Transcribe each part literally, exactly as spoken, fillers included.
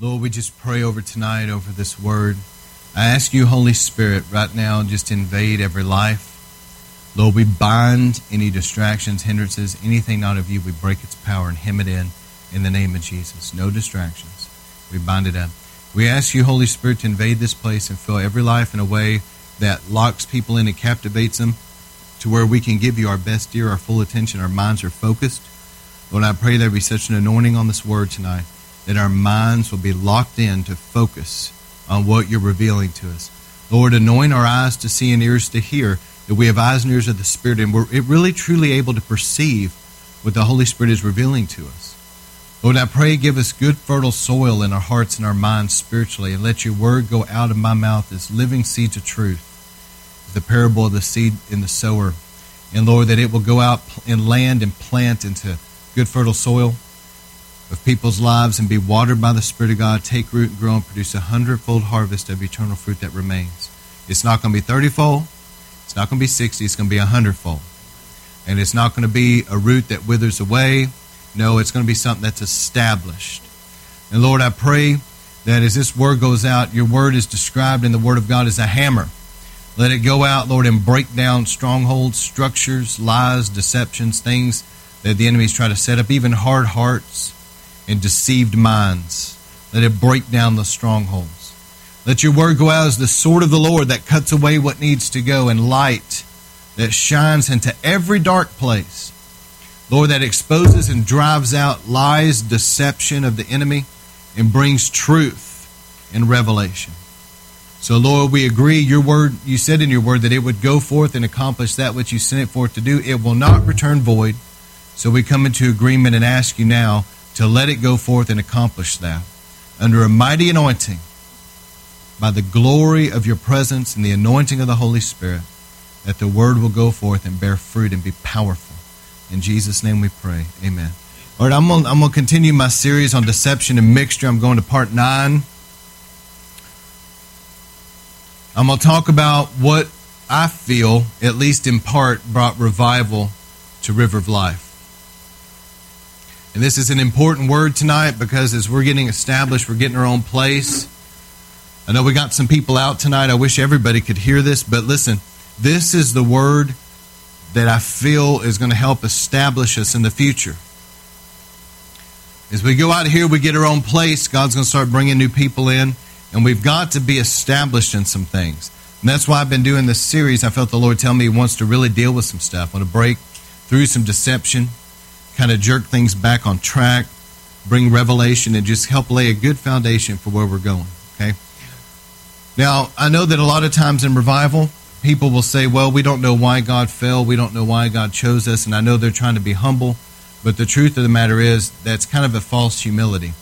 Lord, we just pray over tonight, over this word. I ask you, Holy Spirit, right now, just invade every life. Lord, we bind any distractions, hindrances, anything not of you. We break its power and hem it in, in the name of Jesus. No distractions. We bind it up. We ask you, Holy Spirit, to invade this place and fill every life in a way that locks people in and captivates them to where we can give you our best ear, our full attention, our minds are focused. Lord, I pray there be such an anointing on this word tonight that our minds will be locked in to focus on what you're revealing to us. Lord, anoint our eyes to see and ears to hear, that we have eyes and ears of the Spirit, and we're really truly able to perceive what the Holy Spirit is revealing to us. Lord, I pray give us good fertile soil in our hearts and our minds spiritually, and let your word go out of my mouth as living seeds of truth, the parable of the seed in the sower. And Lord, that it will go out and land and plant into good fertile soil of people's lives and be watered by the Spirit of God, take root and grow and produce a hundredfold harvest of eternal fruit that remains. It's not going to be thirty-fold. It's not going to be sixty. It's going to be a hundredfold. And it's not going to be a root that withers away. No, it's going to be something that's established. And Lord, I pray that as this word goes out, your word is described in the Word of God as a hammer. Let it go out, Lord, and break down strongholds, structures, lies, deceptions, things that the enemies try to set up, even hard hearts and deceived minds. Let it break down the strongholds. Let your word go out as the sword of the Lord that cuts away what needs to go, and light that shines into every dark place. Lord, that exposes and drives out lies, deception of the enemy, and brings truth and revelation. So, Lord, we agree your word, you said in your word that it would go forth and accomplish that which you sent it forth to do. It will not return void. So we come into agreement and ask you now to let it go forth and accomplish that under a mighty anointing by the glory of your presence and the anointing of the Holy Spirit, that the word will go forth and bear fruit and be powerful. In Jesus' name we pray. Amen. All right, I'm going I'm going to continue my series on deception and mixture. I'm going to part nine. I'm going to talk about what I feel, at least in part, brought revival to River of Life. And this is an important word tonight because as we're getting established, we're getting our own place. I know we got some people out tonight. I wish everybody could hear this, but listen, this is the word that I feel is going to help establish us in the future. As we go out of here, we get our own place. God's going to start bringing new people in. And we've got to be established in some things. And that's why I've been doing this series. I felt the Lord tell me he wants to really deal with some stuff. I want to break through some deception, kind of jerk things back on track, bring revelation, and just help lay a good foundation for where we're going. Okay. Now, I know that a lot of times in revival, people will say, well, we don't know why God fell. We don't know why God chose us. And I know they're trying to be humble. But the truth of the matter is, that's kind of a false humility.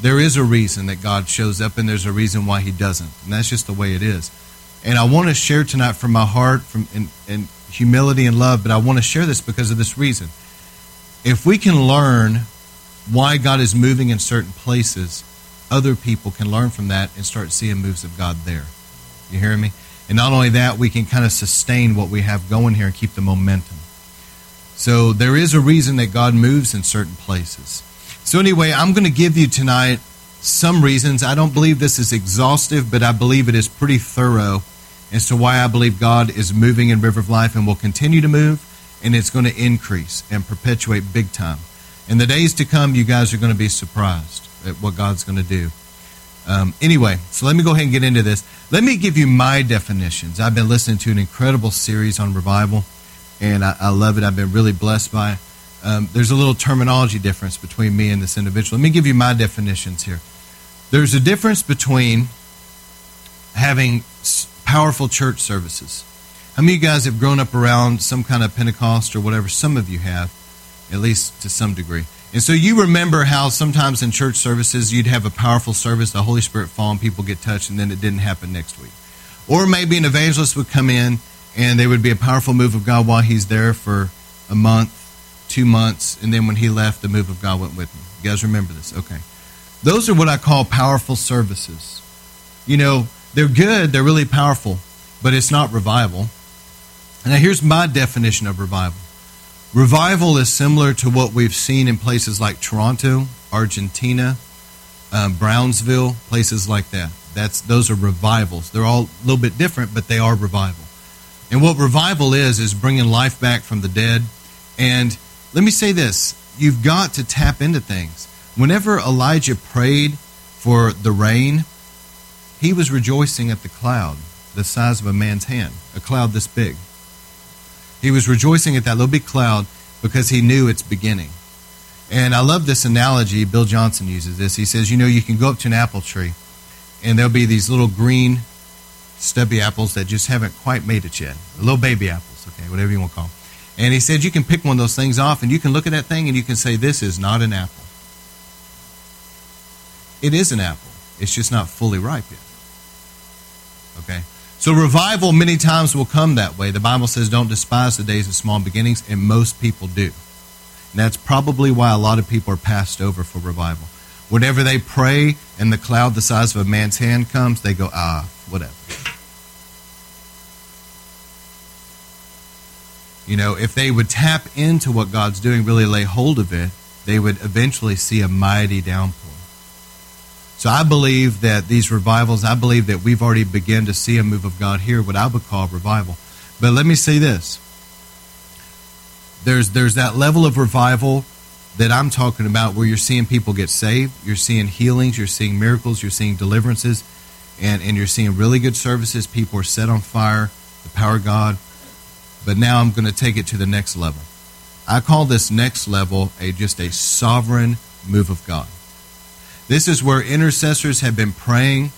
There is a reason that God shows up, and there's a reason why he doesn't. And that's just the way it is. And I want to share tonight from my heart, from in, in humility and love, but I want to share this because of this reason. If we can learn why God is moving in certain places, other people can learn from that and start seeing moves of God there. You hearing me? And not only that, we can kind of sustain what we have going here and keep the momentum. So there is a reason that God moves in certain places. So anyway, I'm going to give you tonight some reasons. I don't believe this is exhaustive, but I believe it is pretty thorough as to why I believe God is moving in River of Life and will continue to move, and it's going to increase and perpetuate big time. In the days to come, you guys are going to be surprised at what God's going to do. Um, anyway, so let me go ahead and get into this. Let me give you my definitions. I've been listening to an incredible series on revival, and I, I love it. I've been really blessed by it. Um, there's a little terminology difference between me and this individual. Let me give you my definitions here. There's a difference between having powerful church services. How many of you guys have grown up around some kind of Pentecost or whatever? Some of you have, at least to some degree. And so you remember how sometimes in church services you'd have a powerful service, the Holy Spirit fall, and people get touched, and then it didn't happen next week. Or maybe an evangelist would come in, and there would be a powerful move of God while he's there for a month, two months, and then when he left, the move of God went with him. You guys remember this? Okay. Those are what I call powerful services. You know, they're good, they're really powerful, but it's not revival. Now, here's my definition of revival. Revival is similar to what we've seen in places like Toronto, Argentina, um, Brownsville, places like that. That's those are revivals. They're all a little bit different, but they are revival. And what revival is, is bringing life back from the dead. And let me say this, you've got to tap into things. Whenever Elijah prayed for the rain, he was rejoicing at the cloud the size of a man's hand, a cloud this big. He was rejoicing at that little big cloud because he knew its beginning. And I love this analogy. Bill Johnson uses this. He says, you know, you can go up to an apple tree, and there'll be these little green stubby apples that just haven't quite made it yet. Little baby apples, okay, whatever you want to call them. And he said you can pick one of those things off, and you can look at that thing, and you can say, this is not an apple. It is an apple. It's just not fully ripe yet. Okay? So revival many times will come that way. The Bible says don't despise the days of small beginnings, and most people do. And that's probably why a lot of people are passed over for revival. Whenever they pray and the cloud the size of a man's hand comes, they go, ah, whatever. You know, if they would tap into what God's doing, really lay hold of it, they would eventually see a mighty downpour. So I believe that these revivals, I believe that we've already begun to see a move of God here, what I would call revival. But let me say this. There's there's that level of revival that I'm talking about where you're seeing people get saved, you're seeing healings, you're seeing miracles, you're seeing deliverances, and, and you're seeing really good services. People are set on fire, the power of God. But now I'm going to take it to the next level. I call this next level a just a sovereign move of God. This is where intercessors have been praying,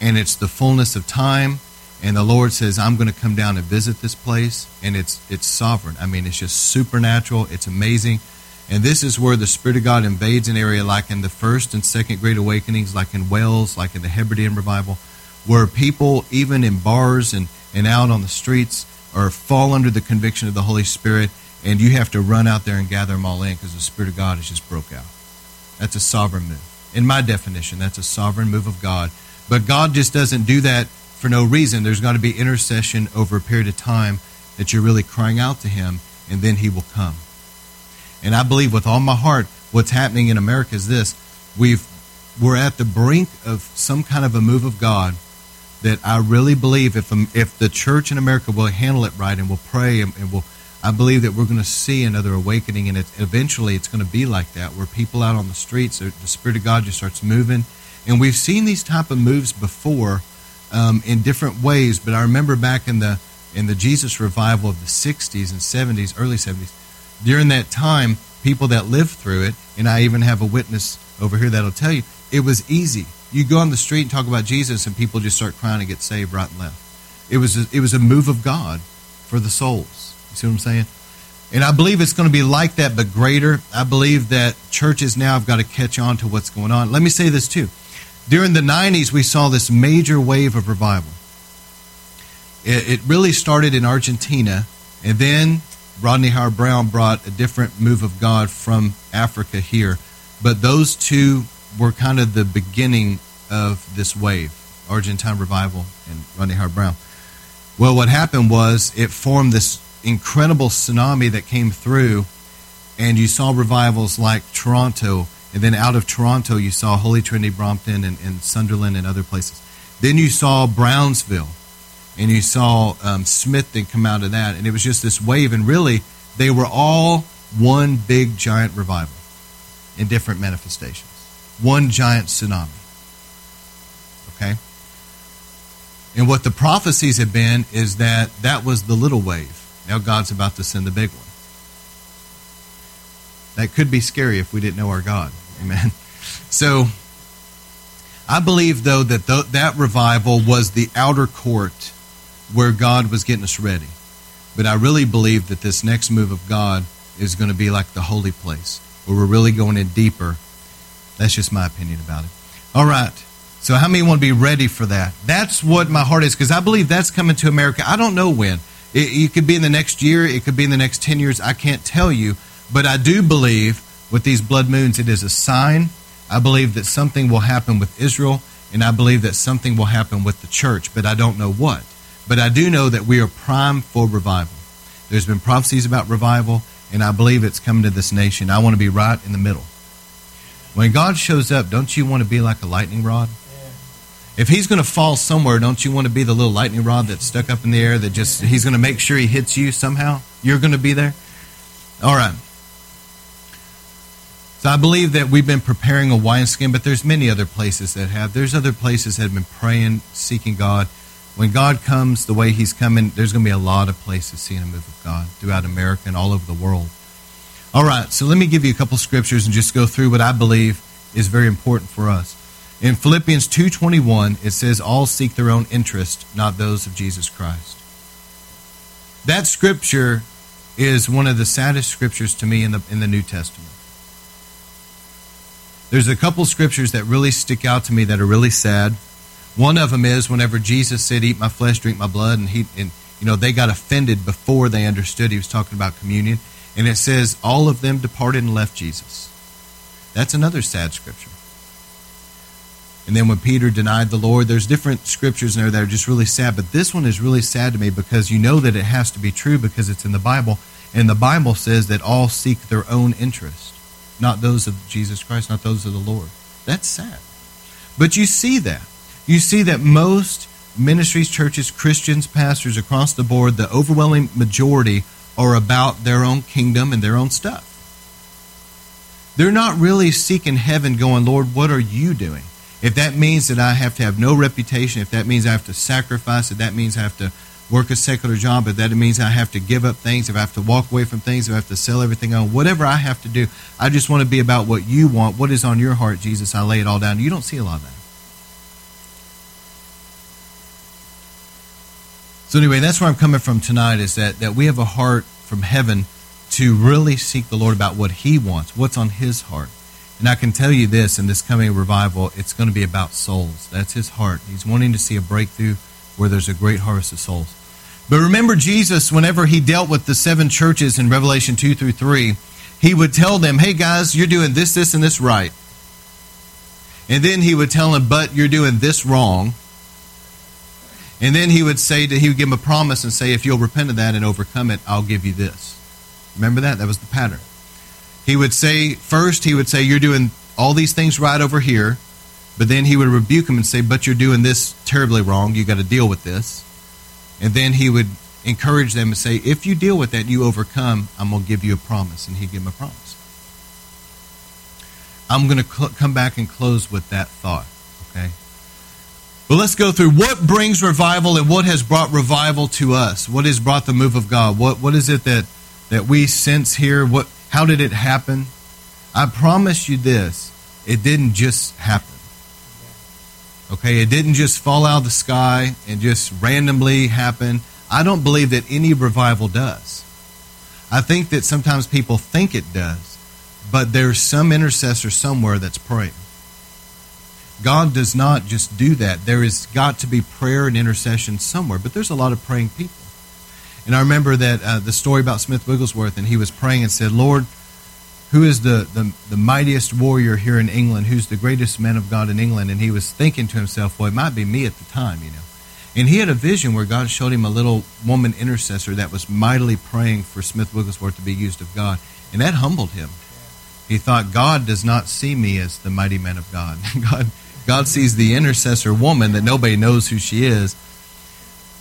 and it's the fullness of time, and the Lord says, I'm going to come down and visit this place, and it's it's sovereign. I mean, it's just supernatural. It's amazing. And this is where the Spirit of God invades an area like in the First and Second Great Awakenings, like in Wales, like in the Hebridean revival, where people, even in bars and, and out on the streets, are fall under the conviction of the Holy Spirit, and you have to run out there and gather them all in because the Spirit of God has just broke out. That's a sovereign move. In my definition, that's a sovereign move of God. But God just doesn't do that for no reason. There's got to be intercession over a period of time that you're really crying out to Him, and then He will come. And I believe with all my heart what's happening in America is this. We've, we're at the brink of some kind of a move of God that I really believe if, if the church in America will handle it right and will pray and, and will, I believe that we're going to see another awakening, and it, eventually it's going to be like that where people out on the streets, the Spirit of God just starts moving. And we've seen these type of moves before um, in different ways, but I remember back in the in the Jesus revival of the sixties and seventies, early seventies, during that time, people that lived through it, and I even have a witness over here that'll tell you, it was easy. You go on the street and talk about Jesus, and people just start crying and get saved right and left. It was a, it was a move of God for the souls. You see what I'm saying? And I believe it's going to be like that, but greater. I believe that churches now have got to catch on to what's going on. Let me say this too. During the nineties, we saw this major wave of revival. It, it really started in Argentina, and then Rodney Howard Brown brought a different move of God from Africa here. But those two were kind of the beginning of this wave, Argentine revival and Rodney Howard Brown. Well, what happened was it formed this incredible tsunami that came through, and you saw revivals like Toronto, and then out of Toronto you saw Holy Trinity Brompton and, and Sunderland and other places. Then you saw Brownsville, and you saw um, Smith then come out of that, and it was just this wave, and really they were all one big giant revival in different manifestations. One giant tsunami. Okay? And what the prophecies have been is that that was the little wave. Now God's about to send the big one. That could be scary if we didn't know our God. Amen. So, I believe, though, that th- that revival was the outer court where God was getting us ready. But I really believe that this next move of God is going to be like the holy place, where we're really going in deeper. That's just my opinion about it. All right. So how many want to be ready for that? That's what my heart is, because I believe that's coming to America. I don't know when. It, it could be in the next year. It could be in the next ten years. I can't tell you. But I do believe with these blood moons, it is a sign. I believe that something will happen with Israel, and I believe that something will happen with the church, but I don't know what. But I do know that we are primed for revival. There's been prophecies about revival, and I believe it's coming to this nation. I want to be right in the middle. When God shows up, don't you want to be like a lightning rod? Yeah. If he's going to fall somewhere, don't you want to be the little lightning rod that's stuck up in the air that just, he's going to make sure he hits you somehow? You're going to be there? All right. So I believe that we've been preparing a wineskin, but there's many other places that have. There's other places that have been praying, seeking God. When God comes the way he's coming, there's going to be a lot of places seeing a move of God throughout America and all over the world. All right, so let me give you a couple scriptures and just go through what I believe is very important for us. In Philippians two twenty-one, it says, all seek their own interest, not those of Jesus Christ. That scripture is one of the saddest scriptures to me in the in the New Testament. There's a couple scriptures that really stick out to me that are really sad. One of them is whenever Jesus said, eat my flesh, drink my blood, and he and you know they got offended before they understood he was talking about communion. And it says, all of them departed and left Jesus. That's another sad scripture. And then when Peter denied the Lord, there's different scriptures in there that are just really sad. But this one is really sad to me because you know that it has to be true because it's in the Bible. And the Bible says that all seek their own interest, not those of Jesus Christ, not those of the Lord. That's sad. But you see that. You see that most ministries, churches, Christians, pastors across the board, the overwhelming majority are about their own kingdom and their own stuff. They're not really seeking heaven going, Lord, what are you doing? If that means that I have to have no reputation, if that means I have to sacrifice, if that means I have to work a secular job, if that means I have to give up things, if I have to walk away from things, if I have to sell everything on, whatever I have to do, I just want to be about what you want. What is on your heart, Jesus? I lay it all down. You don't see a lot of that. So anyway, that's where I'm coming from tonight is that, that we have a heart from heaven to really seek the Lord about what he wants, what's on his heart. And I can tell you this, in this coming revival, it's going to be about souls. That's his heart. He's wanting to see a breakthrough where there's a great harvest of souls. But remember Jesus, whenever he dealt with the seven churches in Revelation two through three, he would tell them, hey guys, you're doing this, this, and this right. And then he would tell them, but you're doing this wrong. And then he would say, to, he would give them a promise and say, if you'll repent of that and overcome it, I'll give you this. Remember that? That was the pattern. He would say, first he would say, you're doing all these things right over here. But then he would rebuke them and say, but you're doing this terribly wrong. You got to deal with this. And then he would encourage them and say, if you deal with that and you overcome, I'm going to give you a promise. And he'd give them a promise. I'm going to cl- come back and close with that thought, okay? But let's go through what brings revival and what has brought revival to us. What has brought the move of God? What What is it that, that we sense here? What? How did it happen? I promise you this, it didn't just happen. Okay, it didn't just fall out of the sky and just randomly happen. I don't believe that any revival does. I think that sometimes people think it does, but there's some intercessor somewhere that's praying. God does not just do that. There has got to be prayer and intercession somewhere, but there's a lot of praying people. And I remember that uh, the story about Smith Wigglesworth, and he was praying and said, Lord, who is the, the, the mightiest warrior here in England? Who's the greatest man of God in England? And he was thinking to himself, well, it might be me at the time, you know. And he had a vision where God showed him a little woman intercessor that was mightily praying for Smith Wigglesworth to be used of God. And that humbled him. He thought, God does not see me as the mighty man of God. God, God sees the intercessor woman that nobody knows who she is.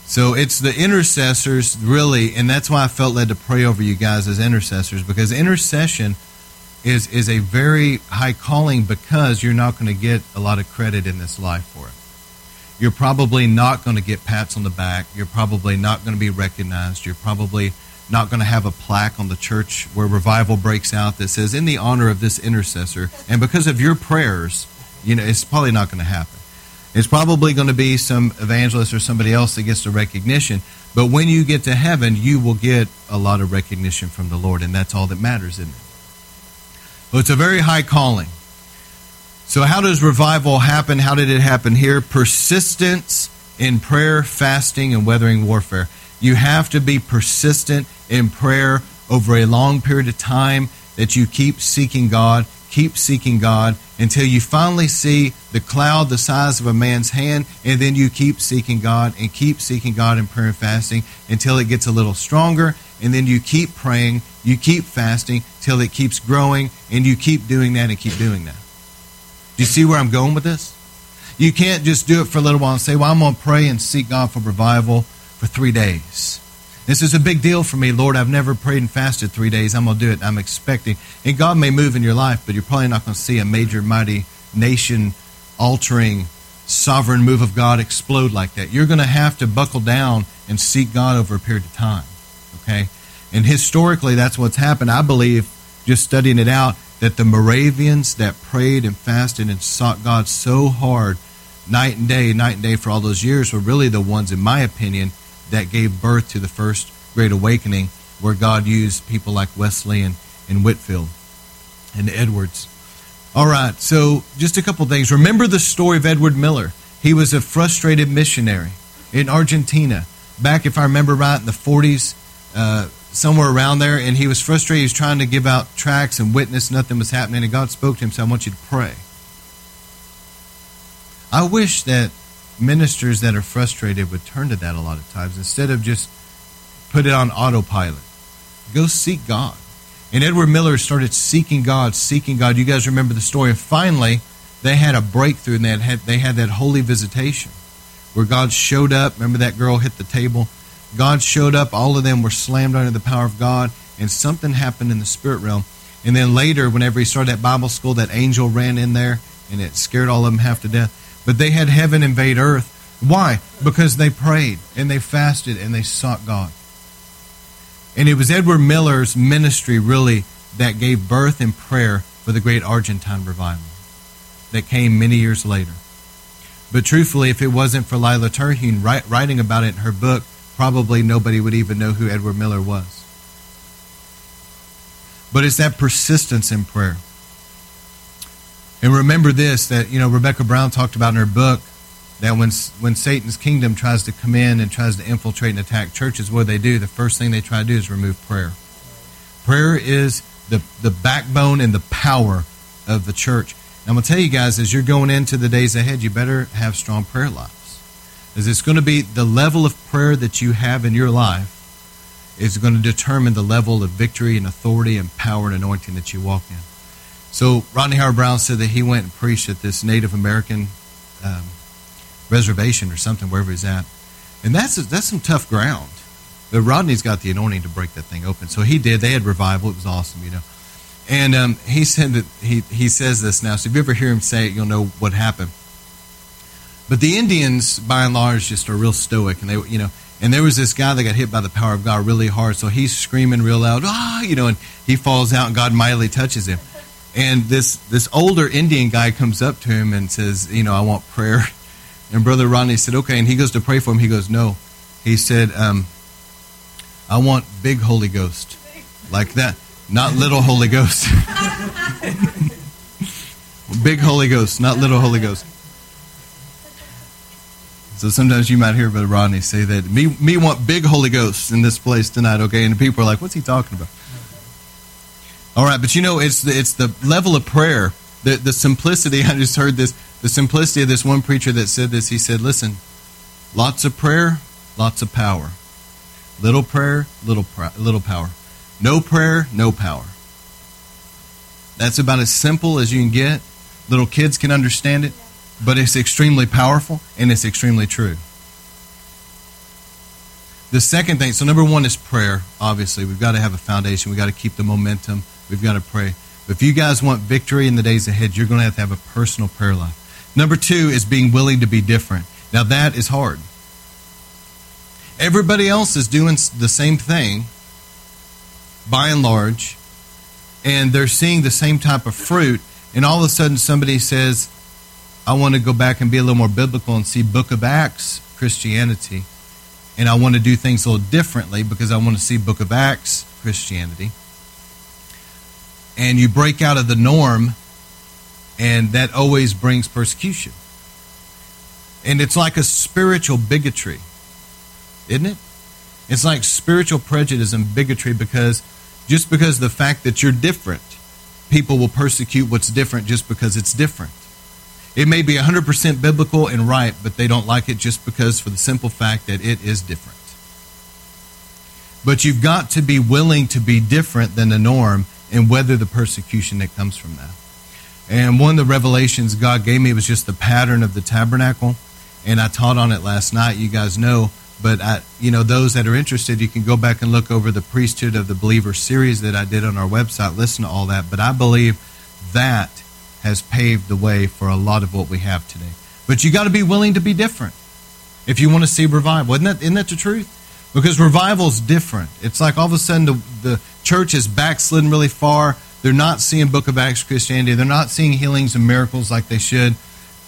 So it's the intercessors really, and that's why I felt led to pray over you guys as intercessors, because intercession is is a very high calling because you're not going to get a lot of credit in this life for it. You're probably not going to get pats on the back. You're probably not going to be recognized. You're probably not going to have a plaque on the church where revival breaks out that says, in the honor of this intercessor, and because of your prayers, you know, it's probably not going to happen. It's probably going to be some evangelist or somebody else that gets the recognition. But when you get to heaven, you will get a lot of recognition from the Lord, and that's all that matters, isn't it? Well, it's a very high calling. So how does revival happen? How did it happen here? Persistence in prayer, fasting, and weathering warfare. You have to be persistent in prayer over a long period of time that you keep seeking God, keep seeking God until you finally see the cloud the size of a man's hand, and then you keep seeking God and keep seeking God in prayer and fasting until it gets a little stronger, and then you keep praying, you keep fasting till it keeps growing, and you keep doing that and keep doing that. Do you see where I'm going with this? You can't just do it for a little while and say, well, I'm going to pray and seek God for revival for three days. This is a big deal for me, Lord. I've never prayed and fasted three days. I'm going to do it. I'm expecting. And God may move in your life, but you're probably not going to see a major, mighty, nation-altering, sovereign move of God explode like that. You're going to have to buckle down and seek God over a period of time, okay? And historically, that's what's happened. I believe, just studying it out, that the Moravians that prayed and fasted and sought God so hard night and day, night and day for all those years were really the ones, in my opinion, that gave birth to the First Great Awakening, where God used people like Wesley and, and Whitfield and Edwards. All right, so just a couple things. Remember the story of Edward Miller. He was a frustrated missionary in Argentina back, if I remember right, in the forties, uh, somewhere around there, and he was frustrated. He was trying to give out tracts and witness. Nothing was happening, and God spoke to him, so I want you to pray. I wish that ministers that are frustrated would turn to that a lot of times instead of just put it on autopilot. Go seek God. And Edward Miller started seeking God, seeking God. You guys remember the story. And finally, they had a breakthrough, and they had, they had that holy visitation where God showed up. Remember that girl hit the table? God showed up. All of them were slammed under the power of God, and something happened in the spirit realm. And then later, whenever he started that Bible school, that angel ran in there, and it scared all of them half to death. But they had heaven invade earth. Why? Because they prayed, and they fasted, and they sought God. And it was Edward Miller's ministry, really, that gave birth in prayer for the great Argentine revival that came many years later. But truthfully, if it wasn't for Lila Turhine writing about it in her book, probably nobody would even know who Edward Miller was. But it's that persistence in prayer. And remember this, that, you know, Rebecca Brown talked about in her book that when when Satan's kingdom tries to come in and tries to infiltrate and attack churches, what do they do? The first thing they try to do is remove prayer. Prayer is the, the backbone and the power of the church. And I'm going to tell you guys, as you're going into the days ahead, you better have strong prayer lives. As it's going to be the level of prayer that you have in your life is going to determine the level of victory and authority and power and anointing that you walk in. So Rodney Howard Brown said that he went and preached at this Native American um, reservation or something, wherever he's at. And that's that's some tough ground. But Rodney's got the anointing to break that thing open. So he did. They had revival. It was awesome, you know. And um, he said that he, he says this now. So if you ever hear him say it, you'll know what happened. But the Indians, by and large, just are real stoic. And they, you know, and there was this guy that got hit by the power of God really hard. So he's screaming real loud, ah, you know, and he falls out and God mightily touches him. And this, this older Indian guy comes up to him and says, you know, I want prayer. And Brother Rodney said, okay. And he goes to pray for him. He goes, no. He said, um, I want big Holy Ghost. Like that. Not little Holy Ghost. Big Holy Ghost, not little Holy Ghost. So sometimes you might hear Brother Rodney say that. Me, me want big Holy Ghost in this place tonight, okay? And people are like, what's he talking about? All right, but you know, it's the, it's the level of prayer, the, the simplicity. I just heard this, the simplicity of this one preacher that said this. He said, listen, lots of prayer, lots of power. Little prayer, little pr- little power. No prayer, no power. That's about as simple as you can get. Little kids can understand it, but it's extremely powerful, and it's extremely true. The second thing, so number one is prayer, obviously. We've got to have a foundation. We've got to keep the momentum. We've got to pray. But if you guys want victory in the days ahead, you're going to have to have a personal prayer life. Number two is being willing to be different. Now, that is hard. Everybody else is doing the same thing, by and large, and they're seeing the same type of fruit, and all of a sudden somebody says, I want to go back and be a little more biblical and see Book of Acts Christianity, and I want to do things a little differently because I want to see Book of Acts Christianity. And you break out of the norm, and that always brings persecution. And it's like a spiritual bigotry, isn't it? It's like spiritual prejudice and bigotry, because just because of the fact that you're different, people will persecute what's different just because it's different. It may be one hundred percent biblical and right, but they don't like it just because for the simple fact that it is different. But you've got to be willing to be different than the norm and weather the persecution that comes from that. And one of the revelations God gave me was just the pattern of the tabernacle. And I taught on it last night, you guys know. But, I, you know, those that are interested, you can go back and look over the Priesthood of the Believer series that I did on our website. Listen to all that. But I believe that has paved the way for a lot of what we have today. But you got to be willing to be different if you want to see revival. Isn't that, isn't that the truth? Because revival's different. It's like all of a sudden the, the church is backslidden really far. They're not seeing Book of Acts Christianity. They're not seeing healings and miracles like they should,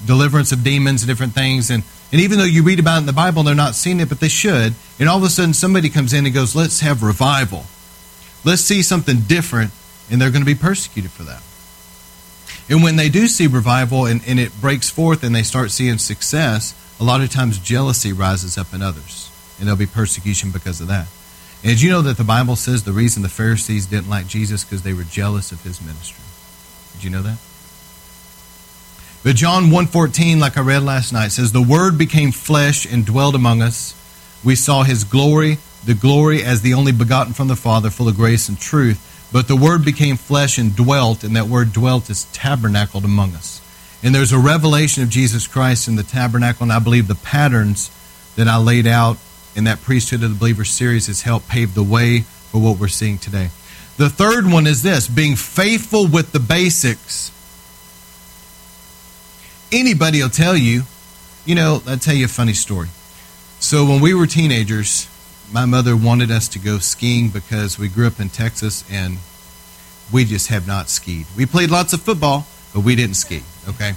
deliverance of demons and different things. And And even though you read about it in the Bible, they're not seeing it, but they should. And all of a sudden, somebody comes in and goes, let's have revival. Let's see something different, and they're going to be persecuted for that. And when they do see revival and, and it breaks forth and they start seeing success, a lot of times jealousy rises up in others, and there'll be persecution because of that. And did you know that the Bible says the reason the Pharisees didn't like Jesus because they were jealous of his ministry? Did you know that? But John one fourteen, like I read last night, says, the Word became flesh and dwelt among us. We saw his glory, the glory as the only begotten from the Father, full of grace and truth. But the Word became flesh and dwelt, and that word dwelt is tabernacled among us. And there's a revelation of Jesus Christ in the tabernacle, and I believe the patterns that I laid out in that Priesthood of the Believer series has helped pave the way for what we're seeing today. The third one is this, being faithful with the basics. Anybody will tell you, you know, I'll tell you a funny story. So when we were teenagers, my mother wanted us to go skiing because we grew up in Texas and we just have not skied. We played lots of football, but we didn't ski, okay?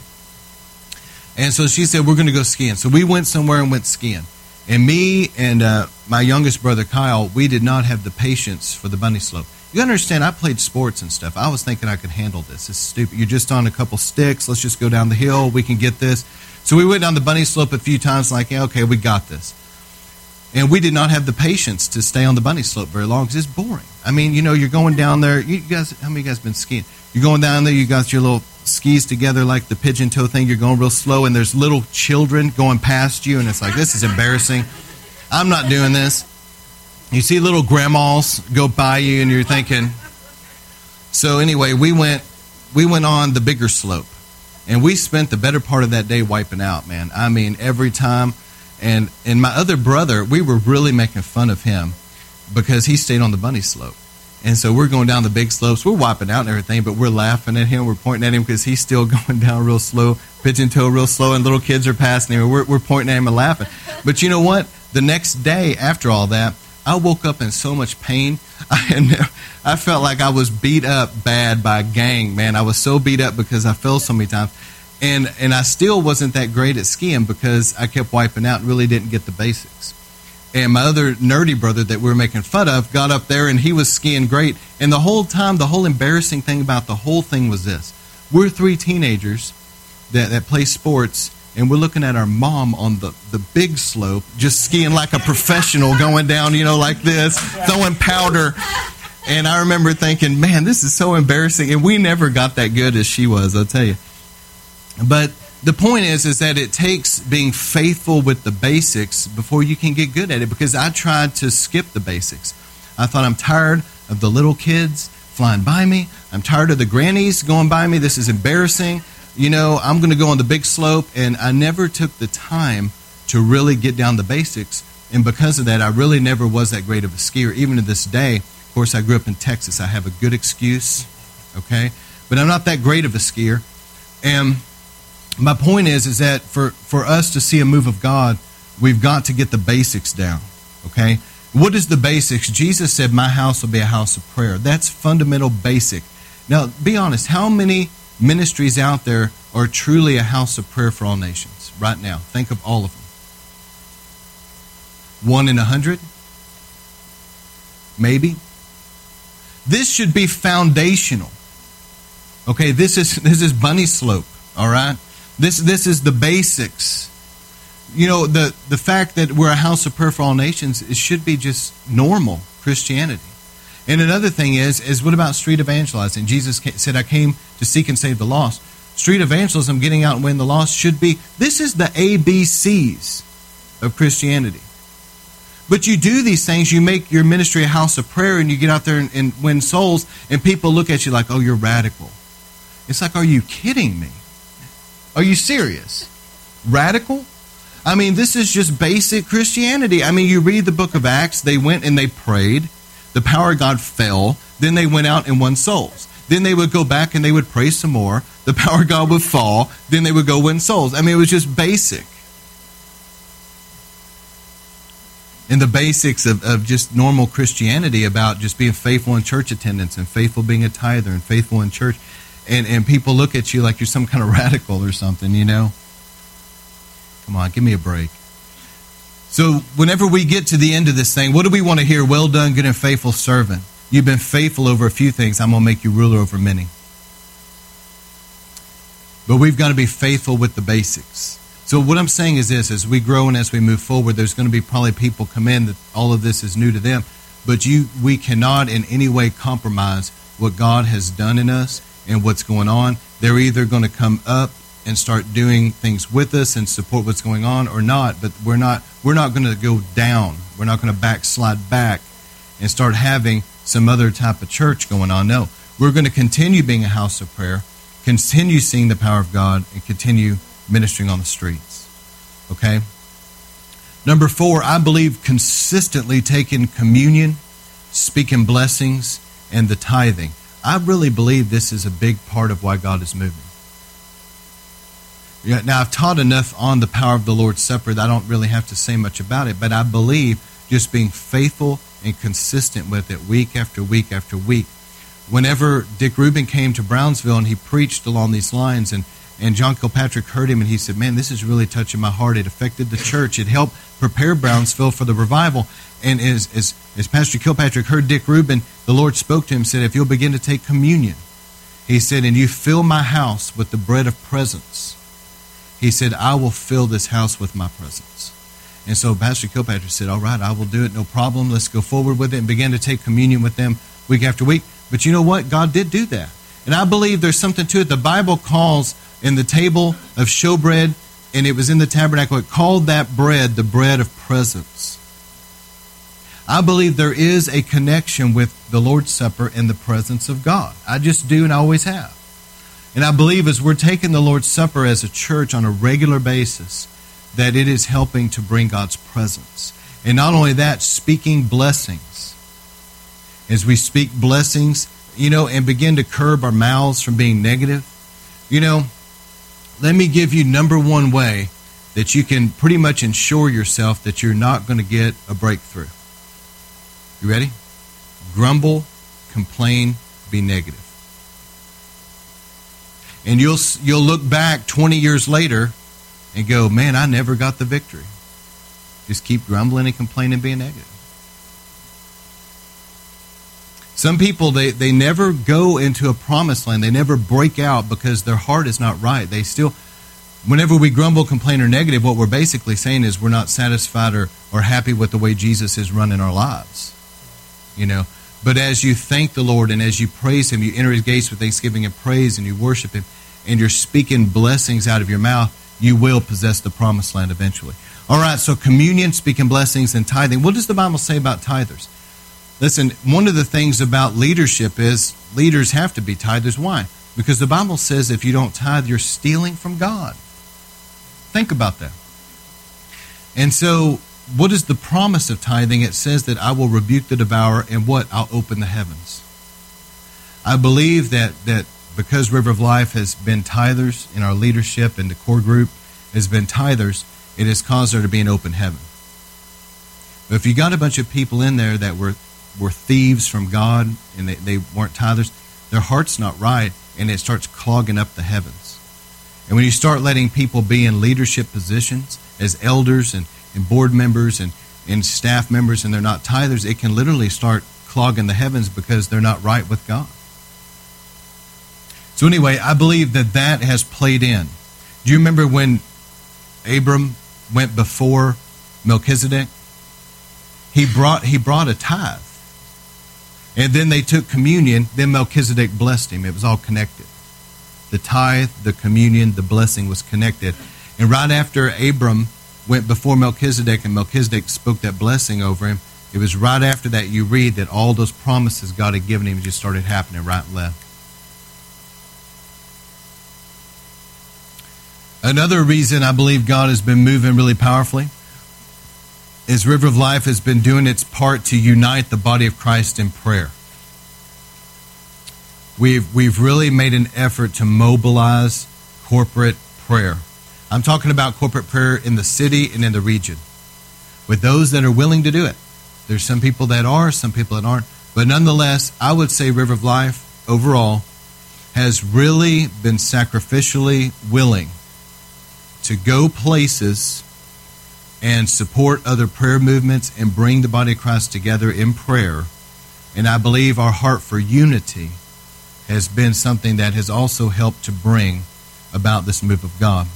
And so she said, we're going to go skiing. So we went somewhere and went skiing. And me and uh, my youngest brother, Kyle, we did not have the patience for the bunny slope. You understand, I played sports and stuff. I was thinking I could handle this. It's stupid. You're just on a couple sticks. Let's just go down the hill. We can get this. So we went down the bunny slope a few times like, yeah, okay, we got this. And we did not have the patience to stay on the bunny slope very long because it's boring. I mean, you know, you're going down there. You guys, how many of you guys been skiing? You're going down there. You got your little skis together like the pigeon toe thing. You're going real slow, and there's little children going past you, and it's like, this is embarrassing. I'm not doing this. You see little grandmas go by you, and you're thinking. So anyway, we went we went on the bigger slope, and we spent the better part of that day wiping out, man. I mean, every time. And, and my other brother, we were really making fun of him because he stayed on the bunny slope. And so we're going down the big slopes. We're wiping out and everything, but we're laughing at him. We're pointing at him because he's still going down real slow, pigeon toe real slow, and little kids are passing him. We're, we're pointing at him and laughing. But you know what? The next day after all that, I woke up in so much pain. I, never, I felt like I was beat up bad by a gang, man. I was so beat up because I fell so many times. And and I still wasn't that great at skiing because I kept wiping out and really didn't get the basics. And my other nerdy brother that we were making fun of got up there, and he was skiing great. And the whole time, the whole embarrassing thing about the whole thing was this. We're three teenagers that, that play sports, and we're looking at our mom on the, the big slope, just skiing like a professional, going down, you know, like this, throwing powder. And I remember thinking, man, this is so embarrassing. And we never got that good as she was, I'll tell you. But the point is, is that it takes being faithful with the basics before you can get good at it. Because I tried to skip the basics. I thought, I'm tired of the little kids flying by me. I'm tired of the grannies going by me. This is embarrassing. You know, I'm going to go on the big slope, and I never took the time to really get down the basics, and because of that, I really never was that great of a skier, even to this day. Of course, I grew up in Texas. I have a good excuse, okay? But I'm not that great of a skier, and my point is is that for, for us to see a move of God, we've got to get the basics down, okay? What is the basics? Jesus said, my house will be a house of prayer. That's fundamental basic. Now, be honest, how many ministries out there are truly a house of prayer for all nations right now? Think of all of them. One in a hundred? Maybe. This should be foundational. Okay, this is this is bunny slope, all right? This this is the basics. You know, the, the fact that we're a house of prayer for all nations, it should be just normal Christianity. And another thing is, is what about street evangelizing? Jesus said, I came to seek and save the lost. Street evangelism, getting out and winning the lost, should be, this is the A B Cs of Christianity. But you do these things, you make your ministry a house of prayer, and you get out there and, and win souls, and people look at you like, oh, you're radical. It's like, are you kidding me? Are you serious? Radical? I mean, this is just basic Christianity. I mean, you read the book of Acts. They went and they prayed. The power of God fell. Then they went out and won souls. Then they would go back and they would pray some more. The power of God would fall. Then they would go win souls. I mean, it was just basic. And the basics of, of just normal Christianity about just being faithful in church attendance and faithful being a tither and faithful in church. And, and people look at you like you're some kind of radical or something, you know. Come on, give me a break. So whenever we get to the end of this thing, what do we want to hear? Well done, good and faithful servant. You've been faithful over a few things. I'm going to make you ruler over many. But we've got to be faithful with the basics. So what I'm saying is this, as we grow and as we move forward, there's going to be probably people come in that all of this is new to them. But you, we cannot in any way compromise what God has done in us and what's going on. They're either going to come up and start doing things with us and support what's going on or not, but we're not we're not going to go down. We're not going to backslide back and start having some other type of church going on. No, we're going to continue being a house of prayer, continue seeing the power of God, and continue ministering on the streets. Okay? Number four, I believe consistently taking communion, speaking blessings, and the tithing. I really believe this is a big part of why God is moving. Now, I've taught enough on the power of the Lord's Supper that I don't really have to say much about it, but I believe just being faithful and consistent with it week after week after week. Whenever Dick Reuben came to Brownsville and he preached along these lines, and, and John Kilpatrick heard him and he said, man, this is really touching my heart. It affected the church. It helped prepare Brownsville for the revival. And as, as, as Pastor Kilpatrick heard Dick Reuben, the Lord spoke to him and said, if you'll begin to take communion, he said, and you fill my house with the bread of presence, he said, I will fill this house with my presence. And so Pastor Kilpatrick said, all right, I will do it, no problem. Let's go forward with it, and began to take communion with them week after week. But you know what? God did do that. And I believe there's something to it. The Bible calls in the table of showbread, and it was in the tabernacle, it called that bread the bread of presence. I believe there is a connection with the Lord's Supper and the presence of God. I just do, and I always have. And I believe as we're taking the Lord's Supper as a church on a regular basis, that it is helping to bring God's presence. And not only that, speaking blessings. As we speak blessings, you know, and begin to curb our mouths from being negative. You know, let me give you number one way that you can pretty much ensure yourself that you're not going to get a breakthrough. You ready? Grumble, complain, be negative. And you'll you'll look back twenty years later and go, man, I never got the victory. Just keep grumbling and complaining and being negative. Some people, they, they never go into a promised land. They never break out because their heart is not right. They still, whenever we grumble, complain, or negative, what we're basically saying is we're not satisfied or, or happy with the way Jesus is running our lives. You know? But as you thank the Lord and as you praise Him, you enter His gates with thanksgiving and praise, and you worship Him, and you're speaking blessings out of your mouth, you will possess the promised land eventually. All right, so communion, speaking blessings, and tithing. What does the Bible say about tithers? Listen, one of the things about leadership is leaders have to be tithers. Why? Because the Bible says if you don't tithe, you're stealing from God. Think about that. And so, what is the promise of tithing? It says that I will rebuke the devourer, and what? I'll open the heavens. I believe that, that because River of Life has been tithers in our leadership, and the core group has been tithers, it has caused there to be an open heaven. But if you got a bunch of people in there that were were thieves from God, and they, they weren't tithers, their heart's not right, and it starts clogging up the heavens. And when you start letting people be in leadership positions as elders and and board members and, and staff members, and they're not tithers, it can literally start clogging the heavens because they're not right with God. So anyway, I believe that that has played in. Do you remember when Abram went before Melchizedek? He brought he brought a tithe. And then they took communion, then Melchizedek blessed him. It was all connected. The tithe, the communion, the blessing was connected. And right after Abram went before Melchizedek, and Melchizedek spoke that blessing over him, it was right after that you read that all those promises God had given him just started happening right and left. Another reason I believe God has been moving really powerfully is River of Life has been doing its part to unite the body of Christ in prayer. We've we've really made an effort to mobilize corporate prayer. I'm talking about corporate prayer in the city and in the region, with those that are willing to do it. There's some people that are, some people that aren't. But nonetheless, I would say River of Life overall has really been sacrificially willing to go places and support other prayer movements and bring the body of Christ together in prayer. And I believe our heart for unity has been something that has also helped to bring about this move of God.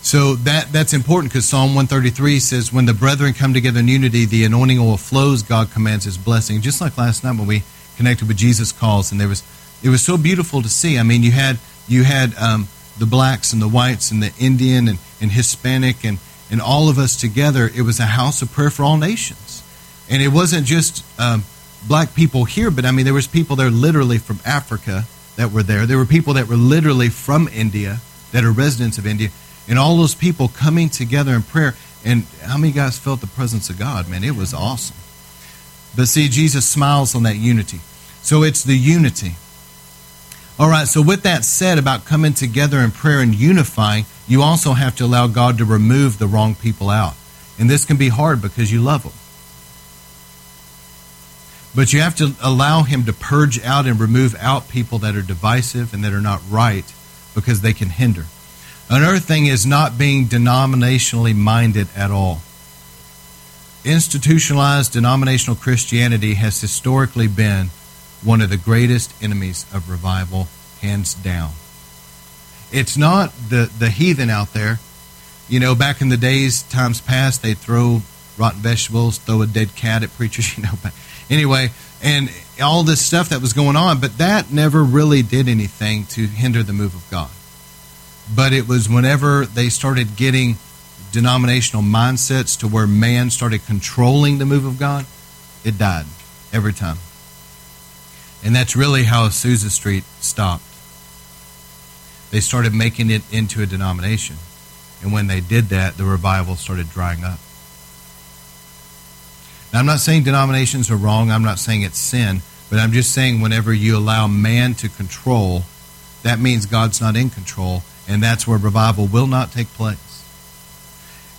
So that that's important, because Psalm one thirty-three says, when the brethren come together in unity, the anointing oil flows, God commands his blessing. Just like last night when we connected with Jesus Calls, and there was it was so beautiful to see. I mean, you had you had um, the blacks and the whites and the Indian and, and Hispanic and, and all of us together. It was a house of prayer for all nations. And it wasn't just um, black people here, but I mean, there was people there literally from Africa that were there. There were people that were literally from India, that are residents of India, and all those people coming together in prayer. And how many guys felt the presence of God? Man, it was awesome. But see, Jesus smiles on that unity. So it's the unity. All right, so with that said about coming together in prayer and unifying, you also have to allow God to remove the wrong people out. And this can be hard because you love them. But you have to allow him to purge out and remove out people that are divisive and that are not right, because they can hinder. Another thing is not being denominationally minded at all. Institutionalized denominational Christianity has historically been one of the greatest enemies of revival, hands down. It's not the, the heathen out there. You know, back in the days, times past, they'd throw rotten vegetables, throw a dead cat at preachers, you know, but anyway, and all this stuff that was going on, but that never really did anything to hinder the move of God. But it was whenever they started getting denominational mindsets to where man started controlling the move of God, it died every time. And that's really how Azusa Street stopped. They started making it into a denomination. And when they did that, the revival started drying up. Now, I'm not saying denominations are wrong. I'm not saying it's sin. But I'm just saying whenever you allow man to control, that means God's not in control. And that's where revival will not take place.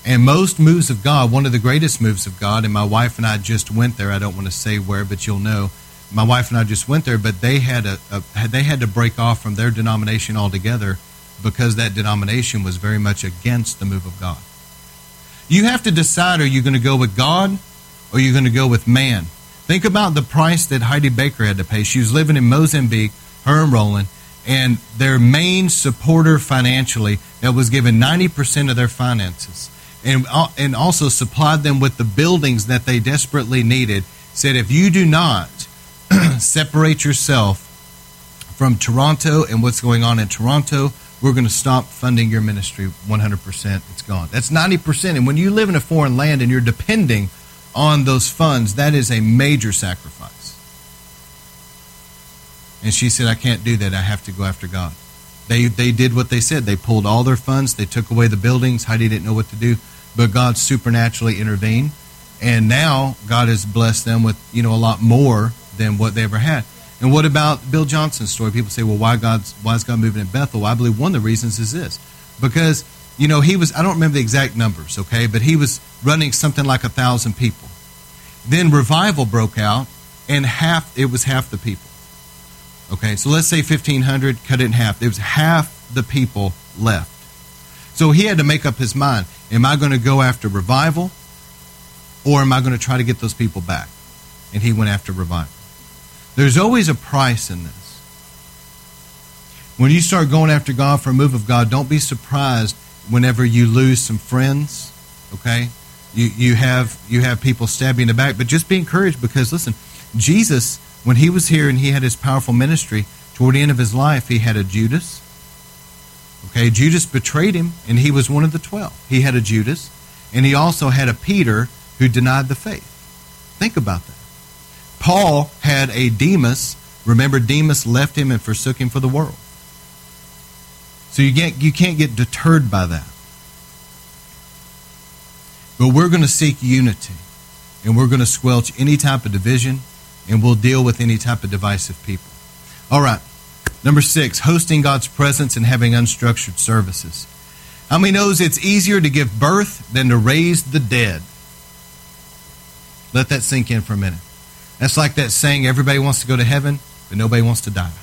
And most moves of God, one of the greatest moves of God, and my wife and I just went there. I don't want to say where, but you'll know. My wife and I just went there, but they had a, a they had to break off from their denomination altogether, because that denomination was very much against the move of God. You have to decide, are you going to go with God or are you going to go with man? Think about the price that Heidi Baker had to pay. She was living in Mozambique, her and Roland, and their main supporter financially that was given ninety percent of their finances and, and also supplied them with the buildings that they desperately needed, said, if you do not separate yourself from Toronto and what's going on in Toronto, we're going to stop funding your ministry one hundred percent. It's gone. That's ninety percent. And when you live in a foreign land and you're depending on those funds, that is a major sacrifice. And she said, I can't do that. I have to go after God. They they did what they said. They pulled all their funds. They took away the buildings. Heidi didn't know what to do. But God supernaturally intervened. And now God has blessed them with, you know, a lot more than what they ever had. And what about Bill Johnson's story? People say, well, why God's why is God moving in Bethel? Well, I believe one of the reasons is this. Because, you know, he was, I don't remember the exact numbers, okay, but he was running something like a thousand people. Then revival broke out, and half it was half the people. Okay, so let's say fifteen hundred, cut it in half. There was half the people left. So he had to make up his mind. Am I going to go after revival, or am I going to try to get those people back? And he went after revival. There's always a price in this. When you start going after God for a move of God, don't be surprised whenever you lose some friends, okay? You you have you have people stab you in the back, but just be encouraged, because, listen, Jesus, when he was here and he had his powerful ministry, toward the end of his life, he had a Judas. Okay, Judas betrayed him, and he was one of the twelve. He had a Judas, and he also had a Peter who denied the faith. Think about that. Paul had a Demas. Remember, Demas left him and forsook him for the world. So you can't, you can't get deterred by that. But we're going to seek unity, and we're going to squelch any type of division, and we'll deal with any type of divisive people. All right, number six, hosting God's presence and having unstructured services. How many knows it's easier to give birth than to raise the dead? Let that sink in for a minute. That's like that saying, everybody wants to go to heaven, but nobody wants to die.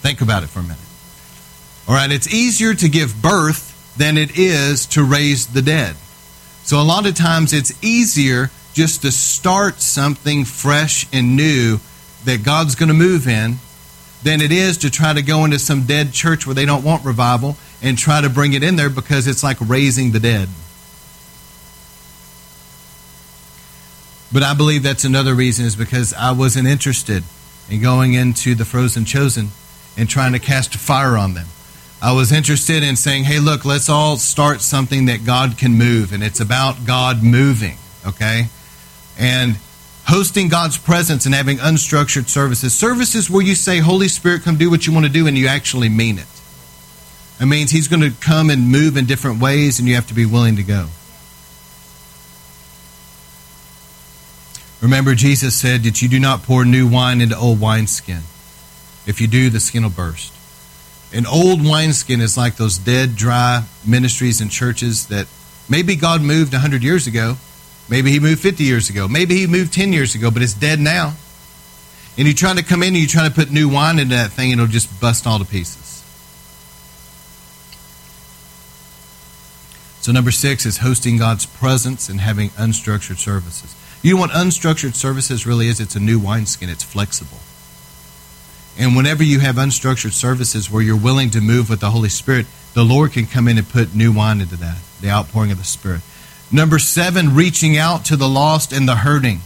Think about it for a minute. All right, it's easier to give birth than it is to raise the dead. So a lot of times it's easier just to start something fresh and new that God's going to move in than it is to try to go into some dead church where they don't want revival and try to bring it in there, because it's like raising the dead. But I believe that's another reason, is because I wasn't interested in going into the Frozen Chosen and trying to cast a fire on them. I was interested in saying, hey, look, let's all start something that God can move, and it's about God moving, okay? And hosting God's presence and having unstructured services. Services where you say, Holy Spirit, come do what you want to do, and you actually mean it. It means he's going to come and move in different ways, and you have to be willing to go. Remember, Jesus said that you do not pour new wine into old wineskin. If you do, the skin will burst. An old wineskin is like those dead, dry ministries and churches that maybe God moved one hundred years ago. Maybe he moved fifty years ago. Maybe he moved ten years ago, but it's dead now. And you try to come in and you try to put new wine into that thing, and it'll just bust all to pieces. So number six is hosting God's presence and having unstructured services. You know what unstructured services really is? It's a new wineskin. It's flexible. And whenever you have unstructured services where you're willing to move with the Holy Spirit, the Lord can come in and put new wine into that, the outpouring of the Spirit. Number seven, reaching out to the lost and the hurting.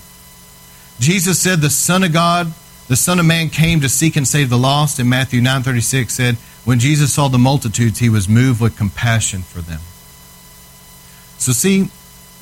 Jesus said the Son of God, the Son of Man came to seek and save the lost. And Matthew nine thirty-six said, when Jesus saw the multitudes, he was moved with compassion for them. So see,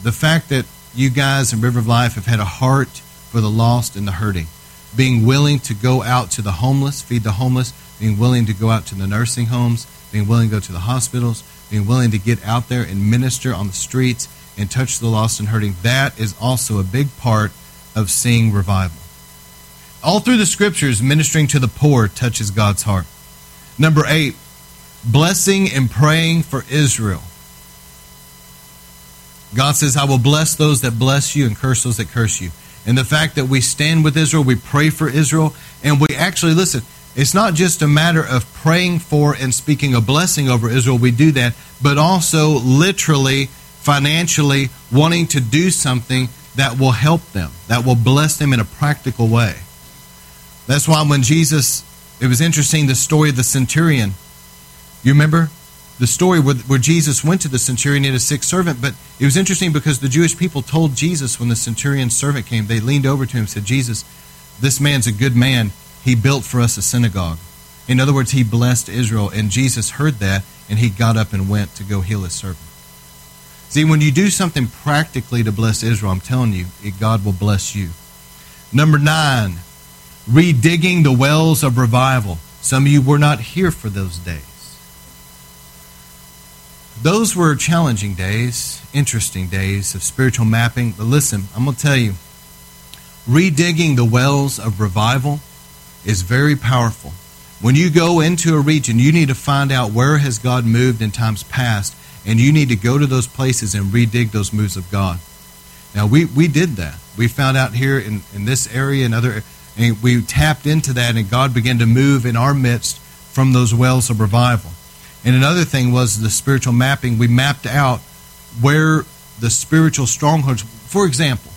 the fact that you guys in River of Life have had a heart for the lost and the hurting, being willing to go out to the homeless, feed the homeless, being willing to go out to the nursing homes, being willing to go to the hospitals, being willing to get out there and minister on the streets and touch the lost and hurting. That is also a big part of seeing revival. All through the scriptures, ministering to the poor touches God's heart. Number eight, blessing and praying for Israel. God says, I will bless those that bless you and curse those that curse you. And the fact that we stand with Israel, we pray for Israel, and we actually, listen, it's not just a matter of praying for and speaking a blessing over Israel, we do that, but also literally, financially, wanting to do something that will help them, that will bless them in a practical way. That's why when Jesus, it was interesting, the story of the centurion. You remember? The story where, where Jesus went to the centurion and a sick servant, but it was interesting because the Jewish people told Jesus when the centurion's servant came, they leaned over to him and said, Jesus, this man's a good man. He built for us a synagogue. In other words, he blessed Israel, and Jesus heard that, and he got up and went to go heal his servant. See, when you do something practically to bless Israel, I'm telling you, God will bless you. Number nine, redigging the wells of revival. Some of you were not here for those days. Those were challenging days, interesting days of spiritual mapping. But listen, I'm going to tell you, redigging the wells of revival is very powerful. When you go into a region, you need to find out where has God moved in times past, and you need to go to those places and redig those moves of God. Now, we, we did that. We found out here in, in this area and other, and we tapped into that, and God began to move in our midst from those wells of revival. And another thing was the spiritual mapping. We mapped out where the spiritual strongholds. For example,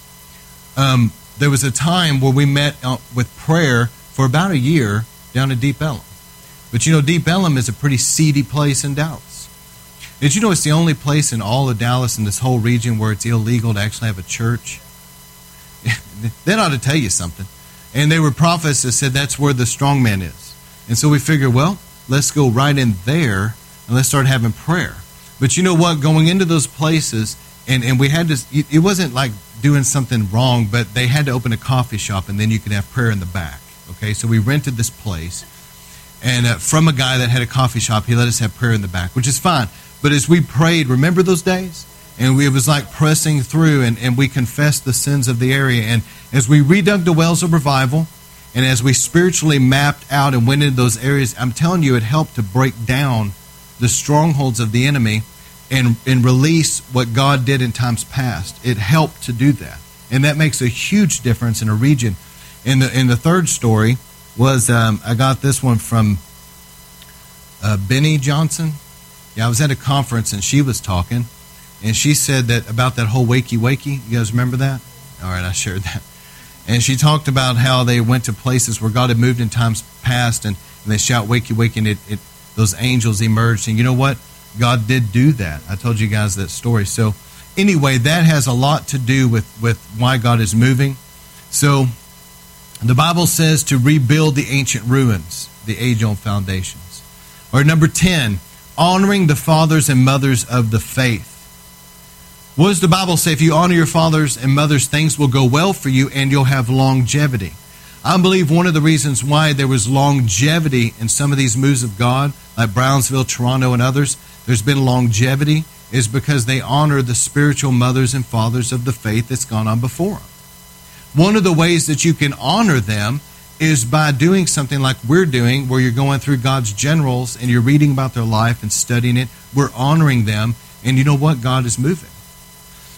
um, there was a time where we met with prayer for about a year down in Deep Ellum. But you know, Deep Ellum is a pretty seedy place in Dallas. Did you know it's the only place in all of Dallas in this whole region where it's illegal to actually have a church? That ought to tell you something. And there were prophets that said that's where the strong man is. And so we figured, well, let's go right in there, and let's start having prayer. But you know what? Going into those places, and, and we had to, it wasn't like doing something wrong, but they had to open a coffee shop, and then you could have prayer in the back. Okay, so we rented this place, and uh, from a guy that had a coffee shop. He let us have prayer in the back, which is fine. But as we prayed, remember those days? And we, it was like pressing through, and, and we confessed the sins of the area. And as we redug the wells of revival, and as we spiritually mapped out and went into those areas, I'm telling you, it helped to break down the strongholds of the enemy and, and release what God did in times past. It helped to do that. And that makes a huge difference in a region. And the, and the third story was, um, I got this one from uh, Benny Johnson. Yeah, I was at a conference, and she was talking. And she said that about that whole wakey wakey. You guys remember that? All right, I shared that. And she talked about how they went to places where God had moved in times past, and, and they shout wakey wakey, and it, it, those angels emerged. And you know what? God did do that. I told you guys that story. So anyway, that has a lot to do with, with why God is moving. So the Bible says to rebuild the ancient ruins, the age-old foundations. Or number ten, honoring the fathers and mothers of the faith. What does the Bible say? If you honor your fathers and mothers, things will go well for you and you'll have longevity. I believe one of the reasons why there was longevity in some of these moves of God, like Brownsville, Toronto, and others, there's been longevity, is because they honor the spiritual mothers and fathers of the faith that's gone on before them. One of the ways that you can honor them is by doing something like we're doing, where you're going through God's generals and you're reading about their life and studying it. We're honoring them, and you know what? God is moving.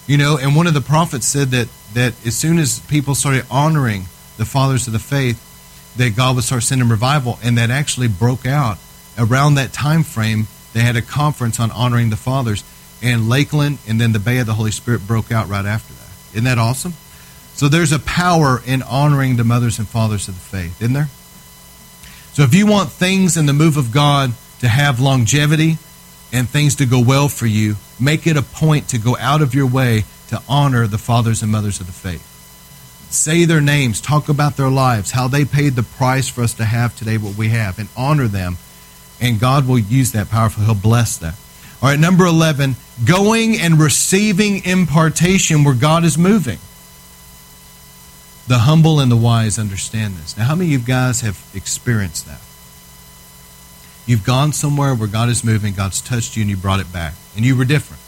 You know, and one of the prophets said that, that as soon as people started honoring the fathers of the faith, that God would start sending revival, and that actually broke out. Around that time frame, they had a conference on honoring the fathers, and Lakeland and then the Bay of the Holy Spirit broke out right after that. Isn't that awesome? So there's a power in honoring the mothers and fathers of the faith, isn't there? So if you want things in the move of God to have longevity and things to go well for you, make it a point to go out of your way to honor the fathers and mothers of the faith. Say their names, talk about their lives, how they paid the price for us to have today what we have, and honor them, and God will use that powerfully. He'll bless that. All right, number eleven, going and receiving impartation where God is moving. The humble and the wise understand this. Now, how many of you guys have experienced that? You've gone somewhere where God is moving, God's touched you, and you brought it back. And you were different.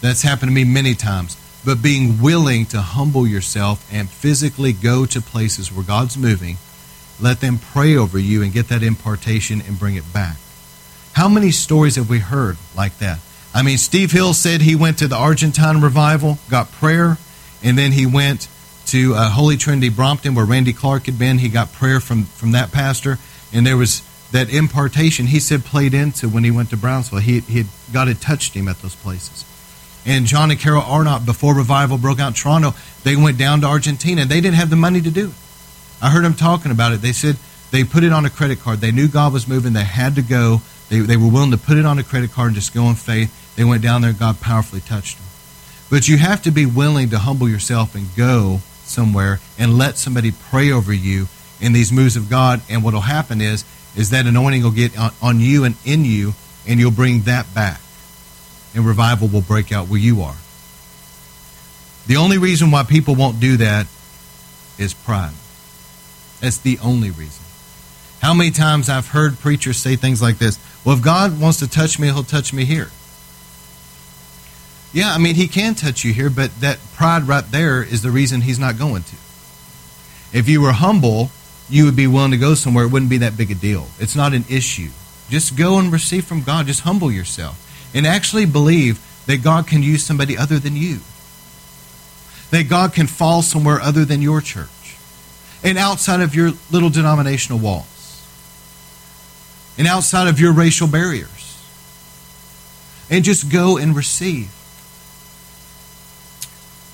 That's happened to me many times. But being willing to humble yourself and physically go to places where God's moving, let them pray over you and get that impartation and bring it back. How many stories have we heard like that? I mean, Steve Hill said he went to the Argentine revival, got prayer, and then he went to uh, Holy Trinity Brompton where Randy Clark had been. He got prayer from, from that pastor, and there was that impartation, he said, played into when he went to Brownsville. He, he had, God had touched him at those places. And John and Carol Arnott, before revival broke out in Toronto, they went down to Argentina. They didn't have the money to do it. I heard them talking about it. They said they put it on a credit card. They knew God was moving. They had to go. They, they were willing to put it on a credit card and just go in faith. They went down there. God powerfully touched them. But you have to be willing to humble yourself and go somewhere and let somebody pray over you in these moves of God. And what will happen is, is that anointing will get on, on you and in you, and you'll bring that back. And revival will break out where you are. The only reason why people won't do that is pride. That's the only reason. How many times I've heard preachers say things like this, well, if God wants to touch me, he'll touch me here. Yeah, I mean, he can touch you here, but that pride right there is the reason he's not going to. If you were humble, you would be willing to go somewhere. It wouldn't be that big a deal. It's not an issue. Just go and receive from God. Just humble yourself. And actually believe that God can use somebody other than you. That God can fall somewhere other than your church. And outside of your little denominational walls. And outside of your racial barriers. And just go and receive.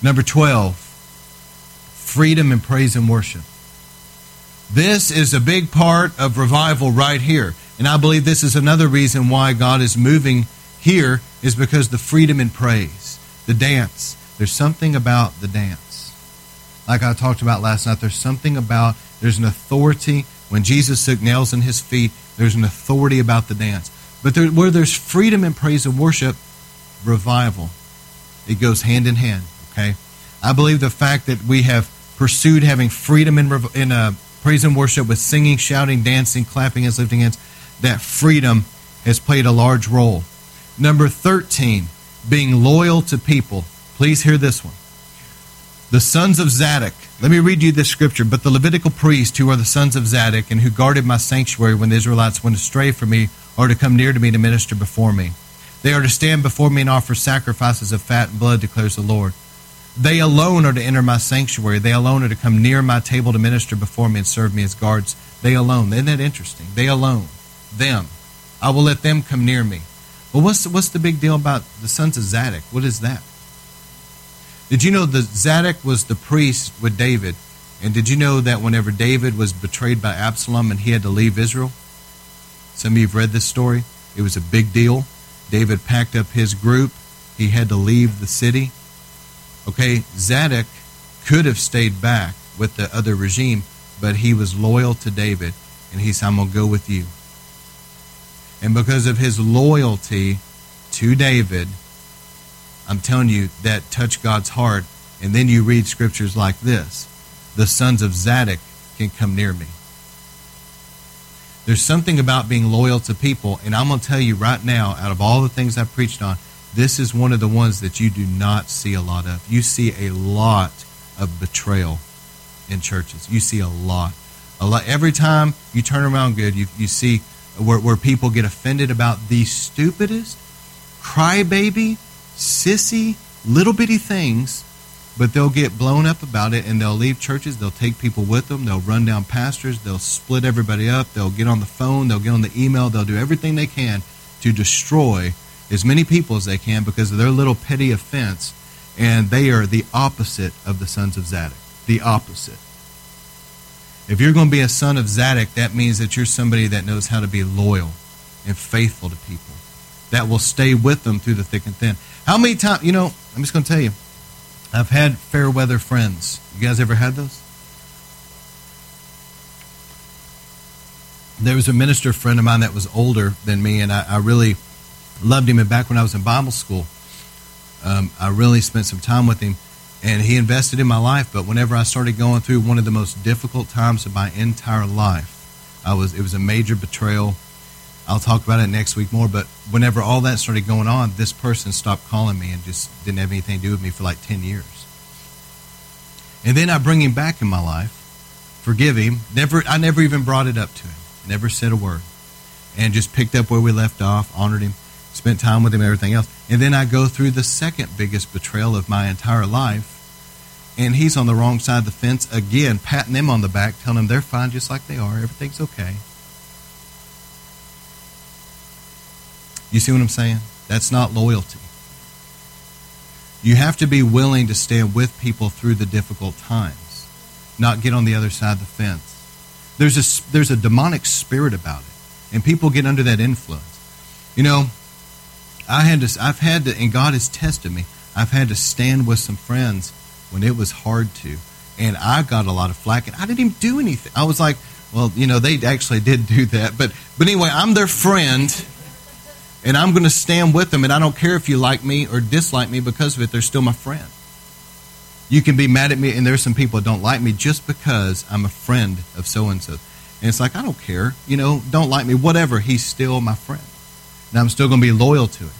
Number twelve, freedom in praise and worship. This is a big part of revival right here. And I believe this is another reason why God is moving here is because the freedom in praise, the dance. There's something about the dance. Like I talked about last night, there's something about, there's an authority. When Jesus took nails in his feet, there's an authority about the dance. But there, where there's freedom in praise and worship, revival, it goes hand in hand, okay? I believe the fact that we have pursued having freedom in, in uh, praise and worship with singing, shouting, dancing, clapping, and lifting hands, that freedom has played a large role. Number thirteen, being loyal to people. Please hear this one. The sons of Zadok. Let me read you this scripture. But the Levitical priests, who are the sons of Zadok, and who guarded my sanctuary when the Israelites went astray from me, are to come near to me to minister before me. They are to stand before me and offer sacrifices of fat and blood, declares the Lord. They alone are to enter my sanctuary. They alone are to come near my table to minister before me and serve me as guards. They alone. Isn't that interesting? They alone. Them. I will let them come near me. Well, what's, what's the big deal about the sons of Zadok? What is that? Did you know that Zadok was the priest with David? And did you know that whenever David was betrayed by Absalom and he had to leave Israel? Some of you have read this story. It was a big deal. David packed up his group. He had to leave the city. Okay, Zadok could have stayed back with the other regime, but he was loyal to David, and he said, I'm going to go with you. And because of his loyalty to David, I'm telling you, that touched God's heart. And then you read scriptures like this. The sons of Zadok can come near me. There's something about being loyal to people. And I'm going to tell you right now, out of all the things I've preached on, this is one of the ones that you do not see a lot of. You see a lot of betrayal in churches. You see a lot. A lot. Every time you turn around good, you, you see where, where people get offended about the stupidest, crybaby, sissy, little bitty things, but they'll get blown up about it, and they'll leave churches, they'll take people with them, they'll run down pastors, they'll split everybody up, they'll get on the phone, they'll get on the email, they'll do everything they can to destroy as many people as they can because of their little petty offense, and they are the opposite of the sons of Zadok, the opposite. If you're going to be a son of Zadok, that means that you're somebody that knows how to be loyal and faithful to people, that will stay with them through the thick and thin. How many times, you know, I'm just going to tell you, I've had fair weather friends. You guys ever had those? There was a minister friend of mine that was older than me, and I, I really loved him. And back when I was in Bible school, um, I really spent some time with him, and he invested in my life. But whenever I started going through one of the most difficult times of my entire life, I was it was a major betrayal. I'll talk about it next week more, but whenever all that started going on, this person stopped calling me and just didn't have anything to do with me for like ten years. And then I bring him back in my life, forgive him. Never, I never even brought it up to him, never said a word, and just picked up where we left off, honored him, spent time with him, everything else. And then I go through the second biggest betrayal of my entire life, and he's on the wrong side of the fence again, patting them on the back, telling them they're fine just like they are, everything's okay. You see what I'm saying? That's not loyalty. You have to be willing to stand with people through the difficult times, not get on the other side of the fence. There's a, there's a demonic spirit about it, and people get under that influence. You know, I had to, I've had to, and God has tested me, I've had to stand with some friends when it was hard to, and I got a lot of flack, and I didn't even do anything. I was like, well, you know, they actually did do that, but, but anyway, I'm their friend, and I'm going to stand with them, and I don't care if you like me or dislike me because of it. They're still my friend. You can be mad at me, and there's some people that don't like me just because I'm a friend of so-and-so. And it's like, I don't care. You know, don't like me, whatever. He's still my friend, and I'm still going to be loyal to him.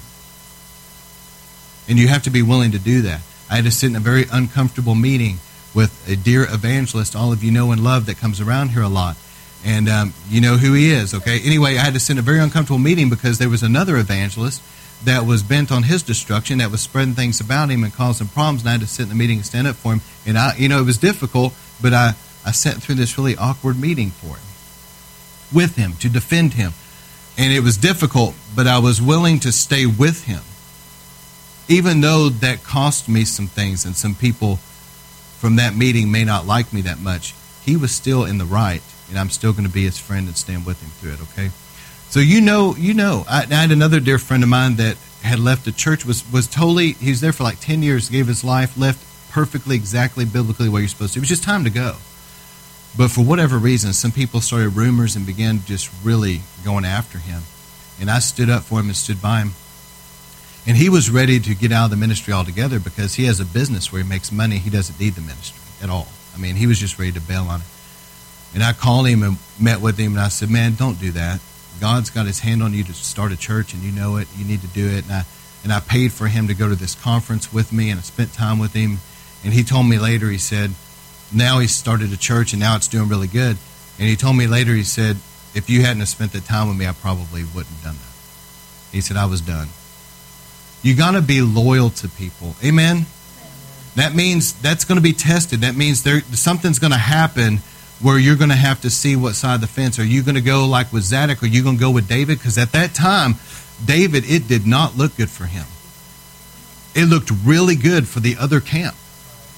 And you have to be willing to do that. I had to sit in a very uncomfortable meeting with a dear evangelist, all of you know and love, that comes around here a lot. And um, you know who he is, okay? Anyway, I had to send a very uncomfortable meeting because there was another evangelist that was bent on his destruction, that was spreading things about him and causing problems, and I had to sit in the meeting and stand up for him. And, I, you know, it was difficult, but I, I sat through this really awkward meeting for him, with him, to defend him. And it was difficult, but I was willing to stay with him, even though that cost me some things, and some people from that meeting may not like me that much. He was still in the right. And I'm still going to be his friend and stand with him through it, okay? So you know, you know. I, I had another dear friend of mine that had left the church, was was totally, he was there for like ten years, gave his life, left perfectly, exactly, biblically where you're supposed to. It was just time to go. But for whatever reason, some people started rumors and began just really going after him. And I stood up for him and stood by him. And he was ready to get out of the ministry altogether because he has a business where he makes money. He doesn't need the ministry at all. I mean, he was just ready to bail on it. And I called him and met with him, and I said, man, don't do that. God's got his hand on you to start a church, and you know it. You need to do it. And I, and I paid for him to go to this conference with me, and I spent time with him. And he told me later, he said, now he's started a church, and now it's doing really good. And he told me later, he said, if you hadn't have spent the time with me, I probably wouldn't have done that. He said, I was done. You got to be loyal to people. Amen? Amen. That means that's going to be tested. That means there something's going to happen where you're going to have to see what side of the fence. Are you going to go like with Zadok, or are you going to go with David? Because at that time, David, it did not look good for him. It looked really good for the other camp.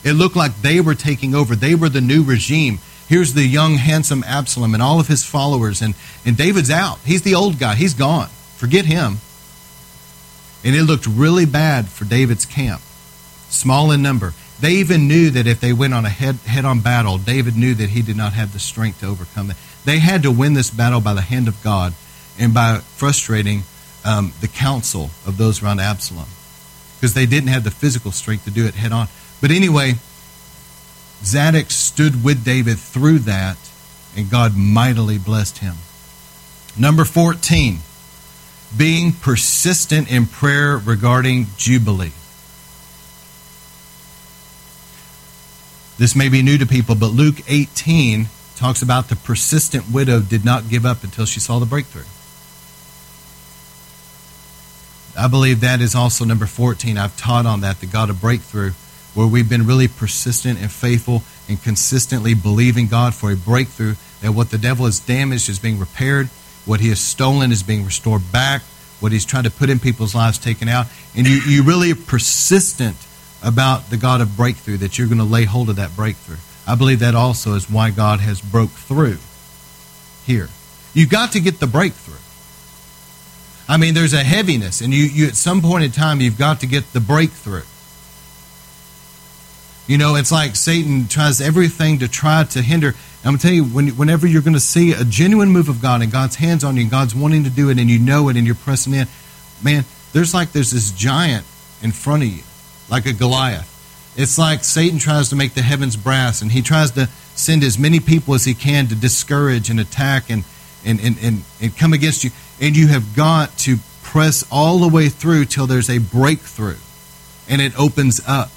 It looked like they were taking over. They were the new regime. Here's the young, handsome Absalom and all of his followers, and, and David's out. He's the old guy. He's gone. Forget him. And it looked really bad for David's camp, small in number. They even knew that if they went on a head, head-on battle, David knew that he did not have the strength to overcome it. They had to win this battle by the hand of God and by frustrating um, the counsel of those around Absalom, because they didn't have the physical strength to do it head-on. But anyway, Zadok stood with David through that, and God mightily blessed him. Number fourteen, being persistent in prayer regarding Jubilee. This may be new to people, but Luke eighteen talks about the persistent widow did not give up until she saw the breakthrough. I believe that is also number fourteen. I've taught on that, the God of breakthrough, where we've been really persistent and faithful and consistently believing God for a breakthrough, that what the devil has damaged is being repaired, what he has stolen is being restored back, what he's trying to put in people's lives taken out. And you, you really are persistent about the God of breakthrough, that you're going to lay hold of that breakthrough. I believe that also is why God has broke through here. You've got to get the breakthrough. I mean, there's a heaviness, and you, you at some point in time, you've got to get the breakthrough. You know, it's like Satan tries everything to try to hinder. I'm going to tell you, when, whenever you're going to see a genuine move of God and God's hands on you and God's wanting to do it and you know it and you're pressing in, man, there's like there's this giant in front of you, like a Goliath. It's like Satan tries to make the heavens brass, and he tries to send as many people as he can to discourage and attack and, and, and, and, and come against you. And you have got to press all the way through till there's a breakthrough and it opens up.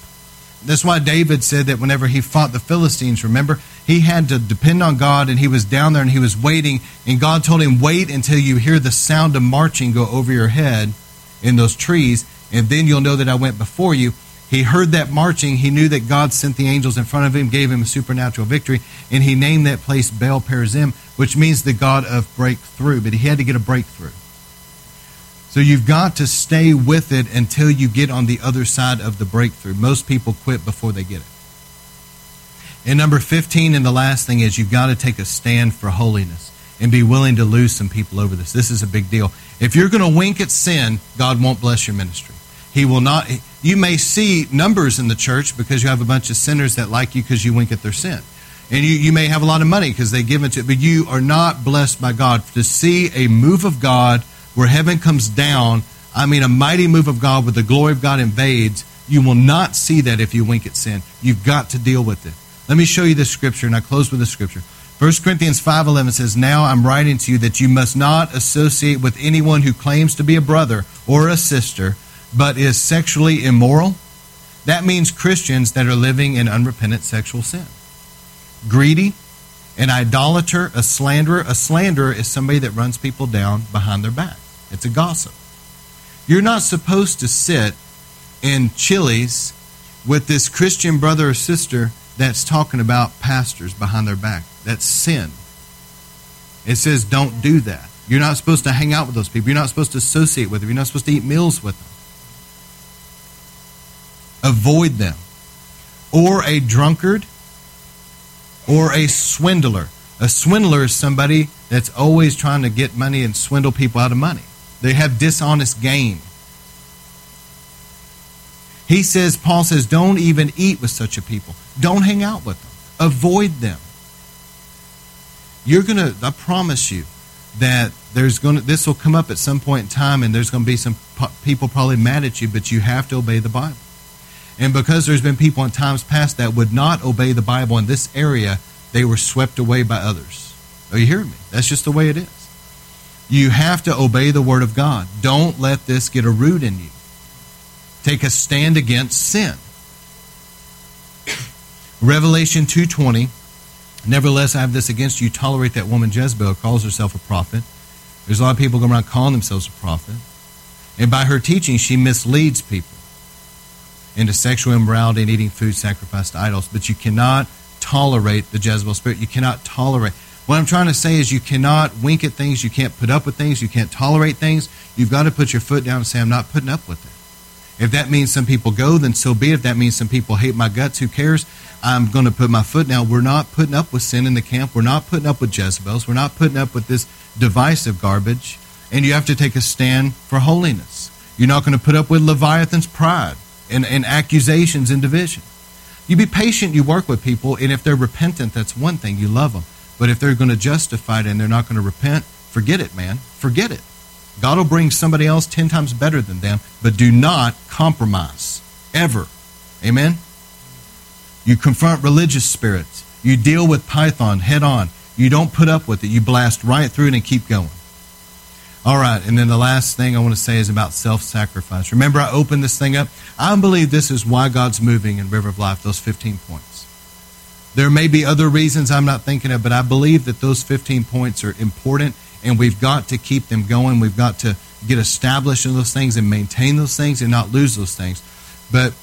That's why David said that whenever he fought the Philistines, remember, he had to depend on God, and he was down there and he was waiting, and God told him, wait until you hear the sound of marching go over your head in those trees, and then you'll know that I went before you. He heard that marching. He knew that God sent the angels in front of him, gave him a supernatural victory, and he named that place Baal Perazim, which means the God of breakthrough, but he had to get a breakthrough. So you've got to stay with it until you get on the other side of the breakthrough. Most people quit before they get it. And number fifteen, and the last thing is, you've got to take a stand for holiness and be willing to lose some people over this. This is a big deal. If you're going to wink at sin, God won't bless your ministry. He will not. You may see numbers in the church because you have a bunch of sinners that like you because you wink at their sin. And you, you may have a lot of money because they give it to you, but you are not blessed by God. To see a move of God where heaven comes down, I mean a mighty move of God where the glory of God invades, you will not see that if you wink at sin. You've got to deal with it. Let me show you this scripture, and I close with the scripture. First Corinthians five eleven says, now I'm writing to you that you must not associate with anyone who claims to be a brother or a sister, but is sexually immoral. That means Christians that are living in unrepentant sexual sin. Greedy, an idolater, a slanderer. A slanderer is somebody that runs people down behind their back. It's a gossip. You're not supposed to sit in Chili's with this Christian brother or sister that's talking about pastors behind their back. That's sin. It says don't do that. You're not supposed to hang out with those people. You're not supposed to associate with them. You're not supposed to eat meals with them. Avoid them. Or a drunkard, or a swindler. A swindler is somebody that's always trying to get money and swindle people out of money. They have dishonest gain. He says, Paul says, don't even eat with such a people. Don't hang out with them. Avoid them. You're going to, I promise you, that there's going to, this will come up at some point in time, and there's going to be some people probably mad at you, but you have to obey the Bible. And because there's been people in times past that would not obey the Bible in this area, They were swept away by others. Are you hearing me? That's just the way it is. You have to obey the word of God. Don't let this get a root in you. Take a stand against sin. Revelation two twenty, nevertheless I have this against you, tolerate that woman Jezebel, who calls herself a prophet. There's a lot of people going around calling themselves a prophet. And by her teaching, she misleads people into sexual immorality and eating food sacrificed to idols. But you cannot tolerate the Jezebel spirit. You cannot tolerate. What I'm trying to say is you cannot wink at things. You can't put up with things. You can't tolerate things. You've got to put your foot down and say, I'm not putting up with it. If that means some people go, then so be it. If that means some people hate my guts, who cares? I'm going to put my foot down. We're not putting up with sin in the camp. We're not putting up with Jezebels. We're not putting up with this divisive garbage. And you have to take a stand for holiness. You're not going to put up with Leviathan's pride and, and accusations and division. You be patient, you work with people, and if they're repentant, that's one thing. You love them. But if they're going to justify it and they're not going to repent, forget it, man. Forget it. God will bring somebody else ten times better than them, but do not compromise, ever. Amen? You confront religious spirits. You deal with Python head on. You don't put up with it. You blast right through it and keep going. All right, and then the last thing I want to say is about self-sacrifice. Remember, I opened this thing up. I believe this is why God's moving in River of Life, those fifteen points. There may be other reasons I'm not thinking of, but I believe that those fifteen points are important, and we've got to keep them going. We've got to get established in those things and maintain those things and not lose those things. But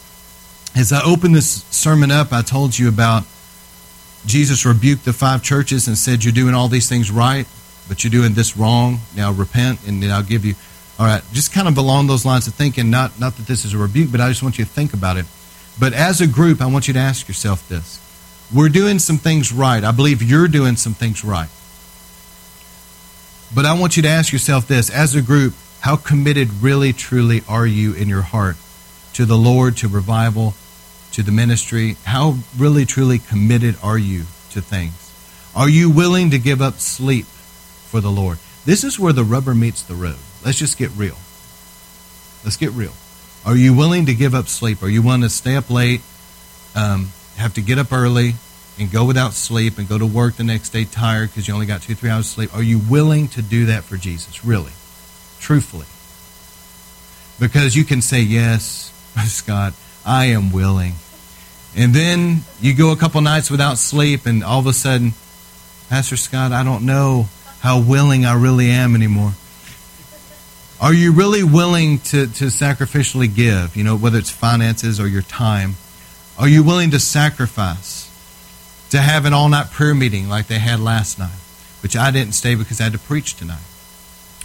as I opened this sermon up, I told you about Jesus rebuked the five churches and said, you're doing all these things right, but you're doing this wrong. Now repent, and then I'll give you. All right, just kind of along those lines of thinking, not, not that this is a rebuke, but I just want you to think about it. But as a group, I want you to ask yourself this. We're doing some things right. I believe you're doing some things right. But I want you to ask yourself this. As a group, how committed really, truly are you in your heart to the Lord, to revival, to the ministry? How really, truly committed are you to things? Are you willing to give up sleep for the Lord? This is where the rubber meets the road. Let's just get real. Let's get real. Are you willing to give up sleep? Are you willing to stay up late, um, have to get up early, and go without sleep and go to work the next day tired because you only got two, three hours of sleep? Are you willing to do that for Jesus, really, truthfully? Because you can say, yes, Scott, I am willing. And then you go a couple nights without sleep, and all of a sudden, Pastor Scott, I don't know how willing I really am anymore. Are you really willing to, to sacrificially give, you know, whether it's finances or your time? Are you willing to sacrifice to have an all-night prayer meeting like they had last night, which I didn't stay because I had to preach tonight?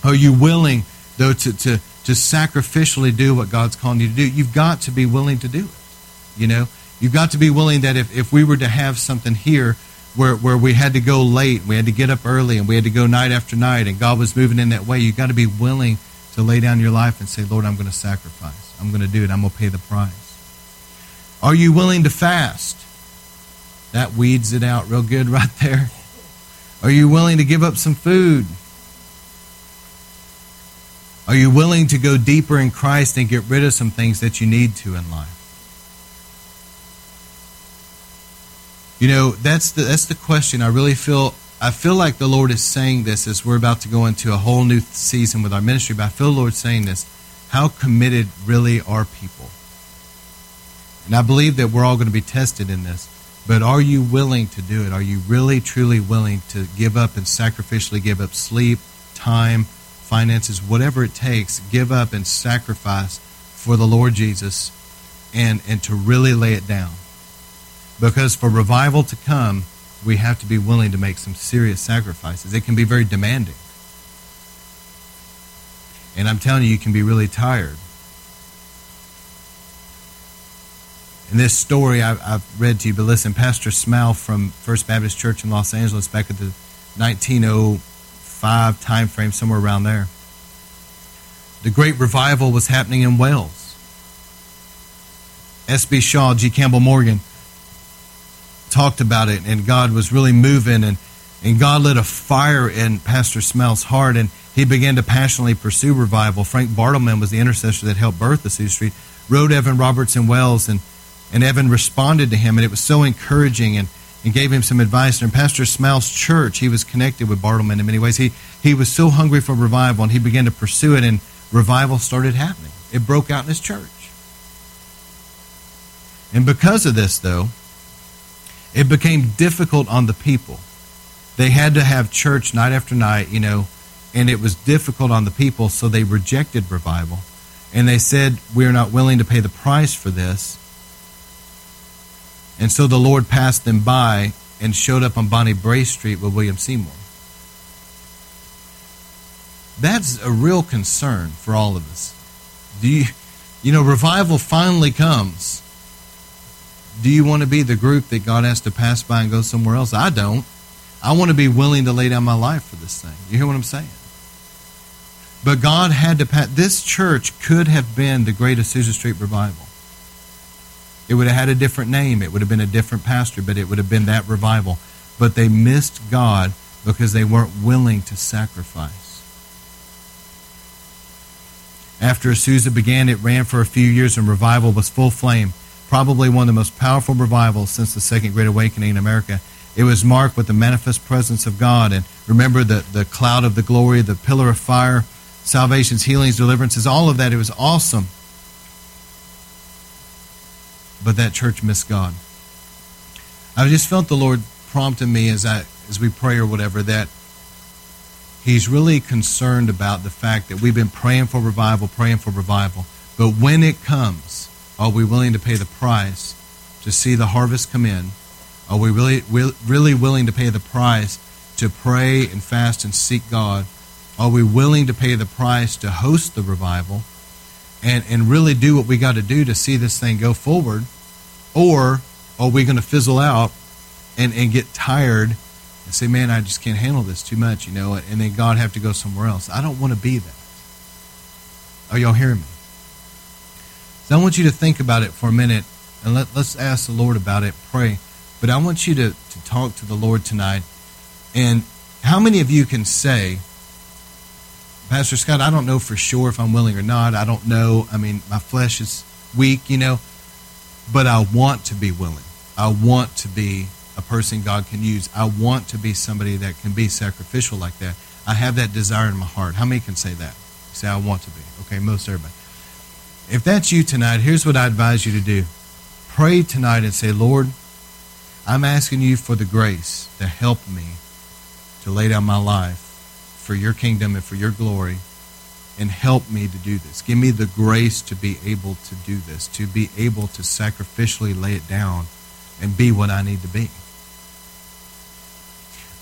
Are you willing, though, to, to, to sacrificially do what God's calling you to do? You've got to be willing to do it, you know? You've got to be willing that if, if we were to have something here where, where we had to go late, we had to get up early, and we had to go night after night, and God was moving in that way, you've got to be willing to lay down your life and say, Lord, I'm going to sacrifice. I'm going to do it. I'm going to pay the price. Are you willing to fast? That weeds it out real good right there. Are you willing to give up some food? Are you willing to go deeper in Christ and get rid of some things that you need to in life? You know, that's the that's the question. I really feel I feel like the Lord is saying this as we're about to go into a whole new season with our ministry, but I feel the Lord saying this. How committed really are people? And I believe that we're all going to be tested in this. But are you willing to do it? Are you really, truly willing to give up and sacrificially give up sleep, time, finances, whatever it takes, give up and sacrifice for the Lord Jesus and, and to really lay it down? Because for revival to come, we have to be willing to make some serious sacrifices. It can be very demanding. And I'm telling you, you can be really tired. In this story I, I've read to you, but listen, Pastor Smile from First Baptist Church in Los Angeles back at the nineteen oh five time frame, somewhere around there. The great revival was happening in Wales. S B Shaw, G. Campbell Morgan talked about it, and God was really moving, and, and God lit a fire in Pastor Smile's heart, and he began to passionately pursue revival. Frank Bartleman was the intercessor that helped birth Azusa Street, wrote Evan Robertson Wells, and And Evan responded to him, and it was so encouraging. And, and gave him some advice. And in Pastor Small's church, he was connected with Bartleman in many ways. He he was so hungry for revival, and he began to pursue it, and revival started happening. It broke out in his church. And because of this, though, it became difficult on the people. They had to have church night after night, you know, and it was difficult on the people, so they rejected revival. And they said, we are not willing to pay the price for this. And so the Lord passed them by and showed up on Bonnie Bray Street with William Seymour. That's a real concern for all of us. Do you, you know, revival finally comes. Do you want to be the group that God has to pass by and go somewhere else? I don't. I want to be willing to lay down my life for this thing. You hear what I'm saying? But God had to pass. This church could have been the great Azusa Street revival. It would have had a different name. It would have been a different pastor, but it would have been that revival. But they missed God because they weren't willing to sacrifice. After Azusa began, it ran for a few years and revival was full flame. Probably one of the most powerful revivals since the Second Great Awakening in America. It was marked with the manifest presence of God. And remember the, the cloud of the glory, the pillar of fire, salvations, healings, deliverances, all of that. It was awesome. But that church missed God. I just felt the Lord prompting me as I as we pray or whatever that He's really concerned about the fact that we've been praying for revival, praying for revival. But when it comes, are we willing to pay the price to see the harvest come in? Are we really really willing to pay the price to pray and fast and seek God? Are we willing to pay the price to host the revival and, and really do what we got to do to see this thing go forward? Or are we going to fizzle out and, and get tired and say, man, I just can't handle this too much, you know, and then God have to go somewhere else? I don't want to be that. Are y'all hearing me? So I want you to think about it for a minute, and let, let's ask the Lord about it, pray. But I want you to, to talk to the Lord tonight. And how many of you can say, Pastor Scott, I don't know for sure if I'm willing or not. I don't know. I mean, my flesh is weak, you know. But I want to be willing. I want to be a person God can use. I want to be somebody that can be sacrificial like that. I have that desire in my heart. How many can say that? Say, I want to be. Okay, most everybody. If that's you tonight, here's what I advise you to do. Pray tonight and say, Lord, I'm asking you for the grace to help me to lay down my life for your kingdom and for your glory, and help me to do this. Give me the grace to be able to do this, to be able to sacrificially lay it down and be what I need to be.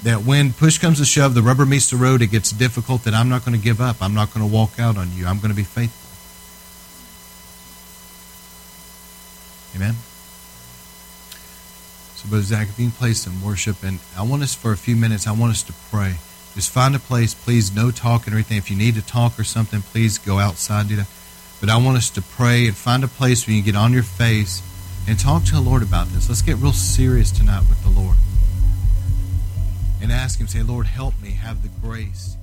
That when push comes to shove, the rubber meets the road, it gets difficult, that I'm not going to give up. I'm not going to walk out on you. I'm going to be faithful. Amen. So, Brother Zach, if you can play some worship, and I want us for a few minutes, I want us to pray. Just find a place, please, no talk and everything. If you need to talk or something, please go outside, do that. But I want us to pray and find a place where you can get on your face and talk to the Lord about this. Let's get real serious tonight with the Lord and ask Him, say, Lord, help me have the grace.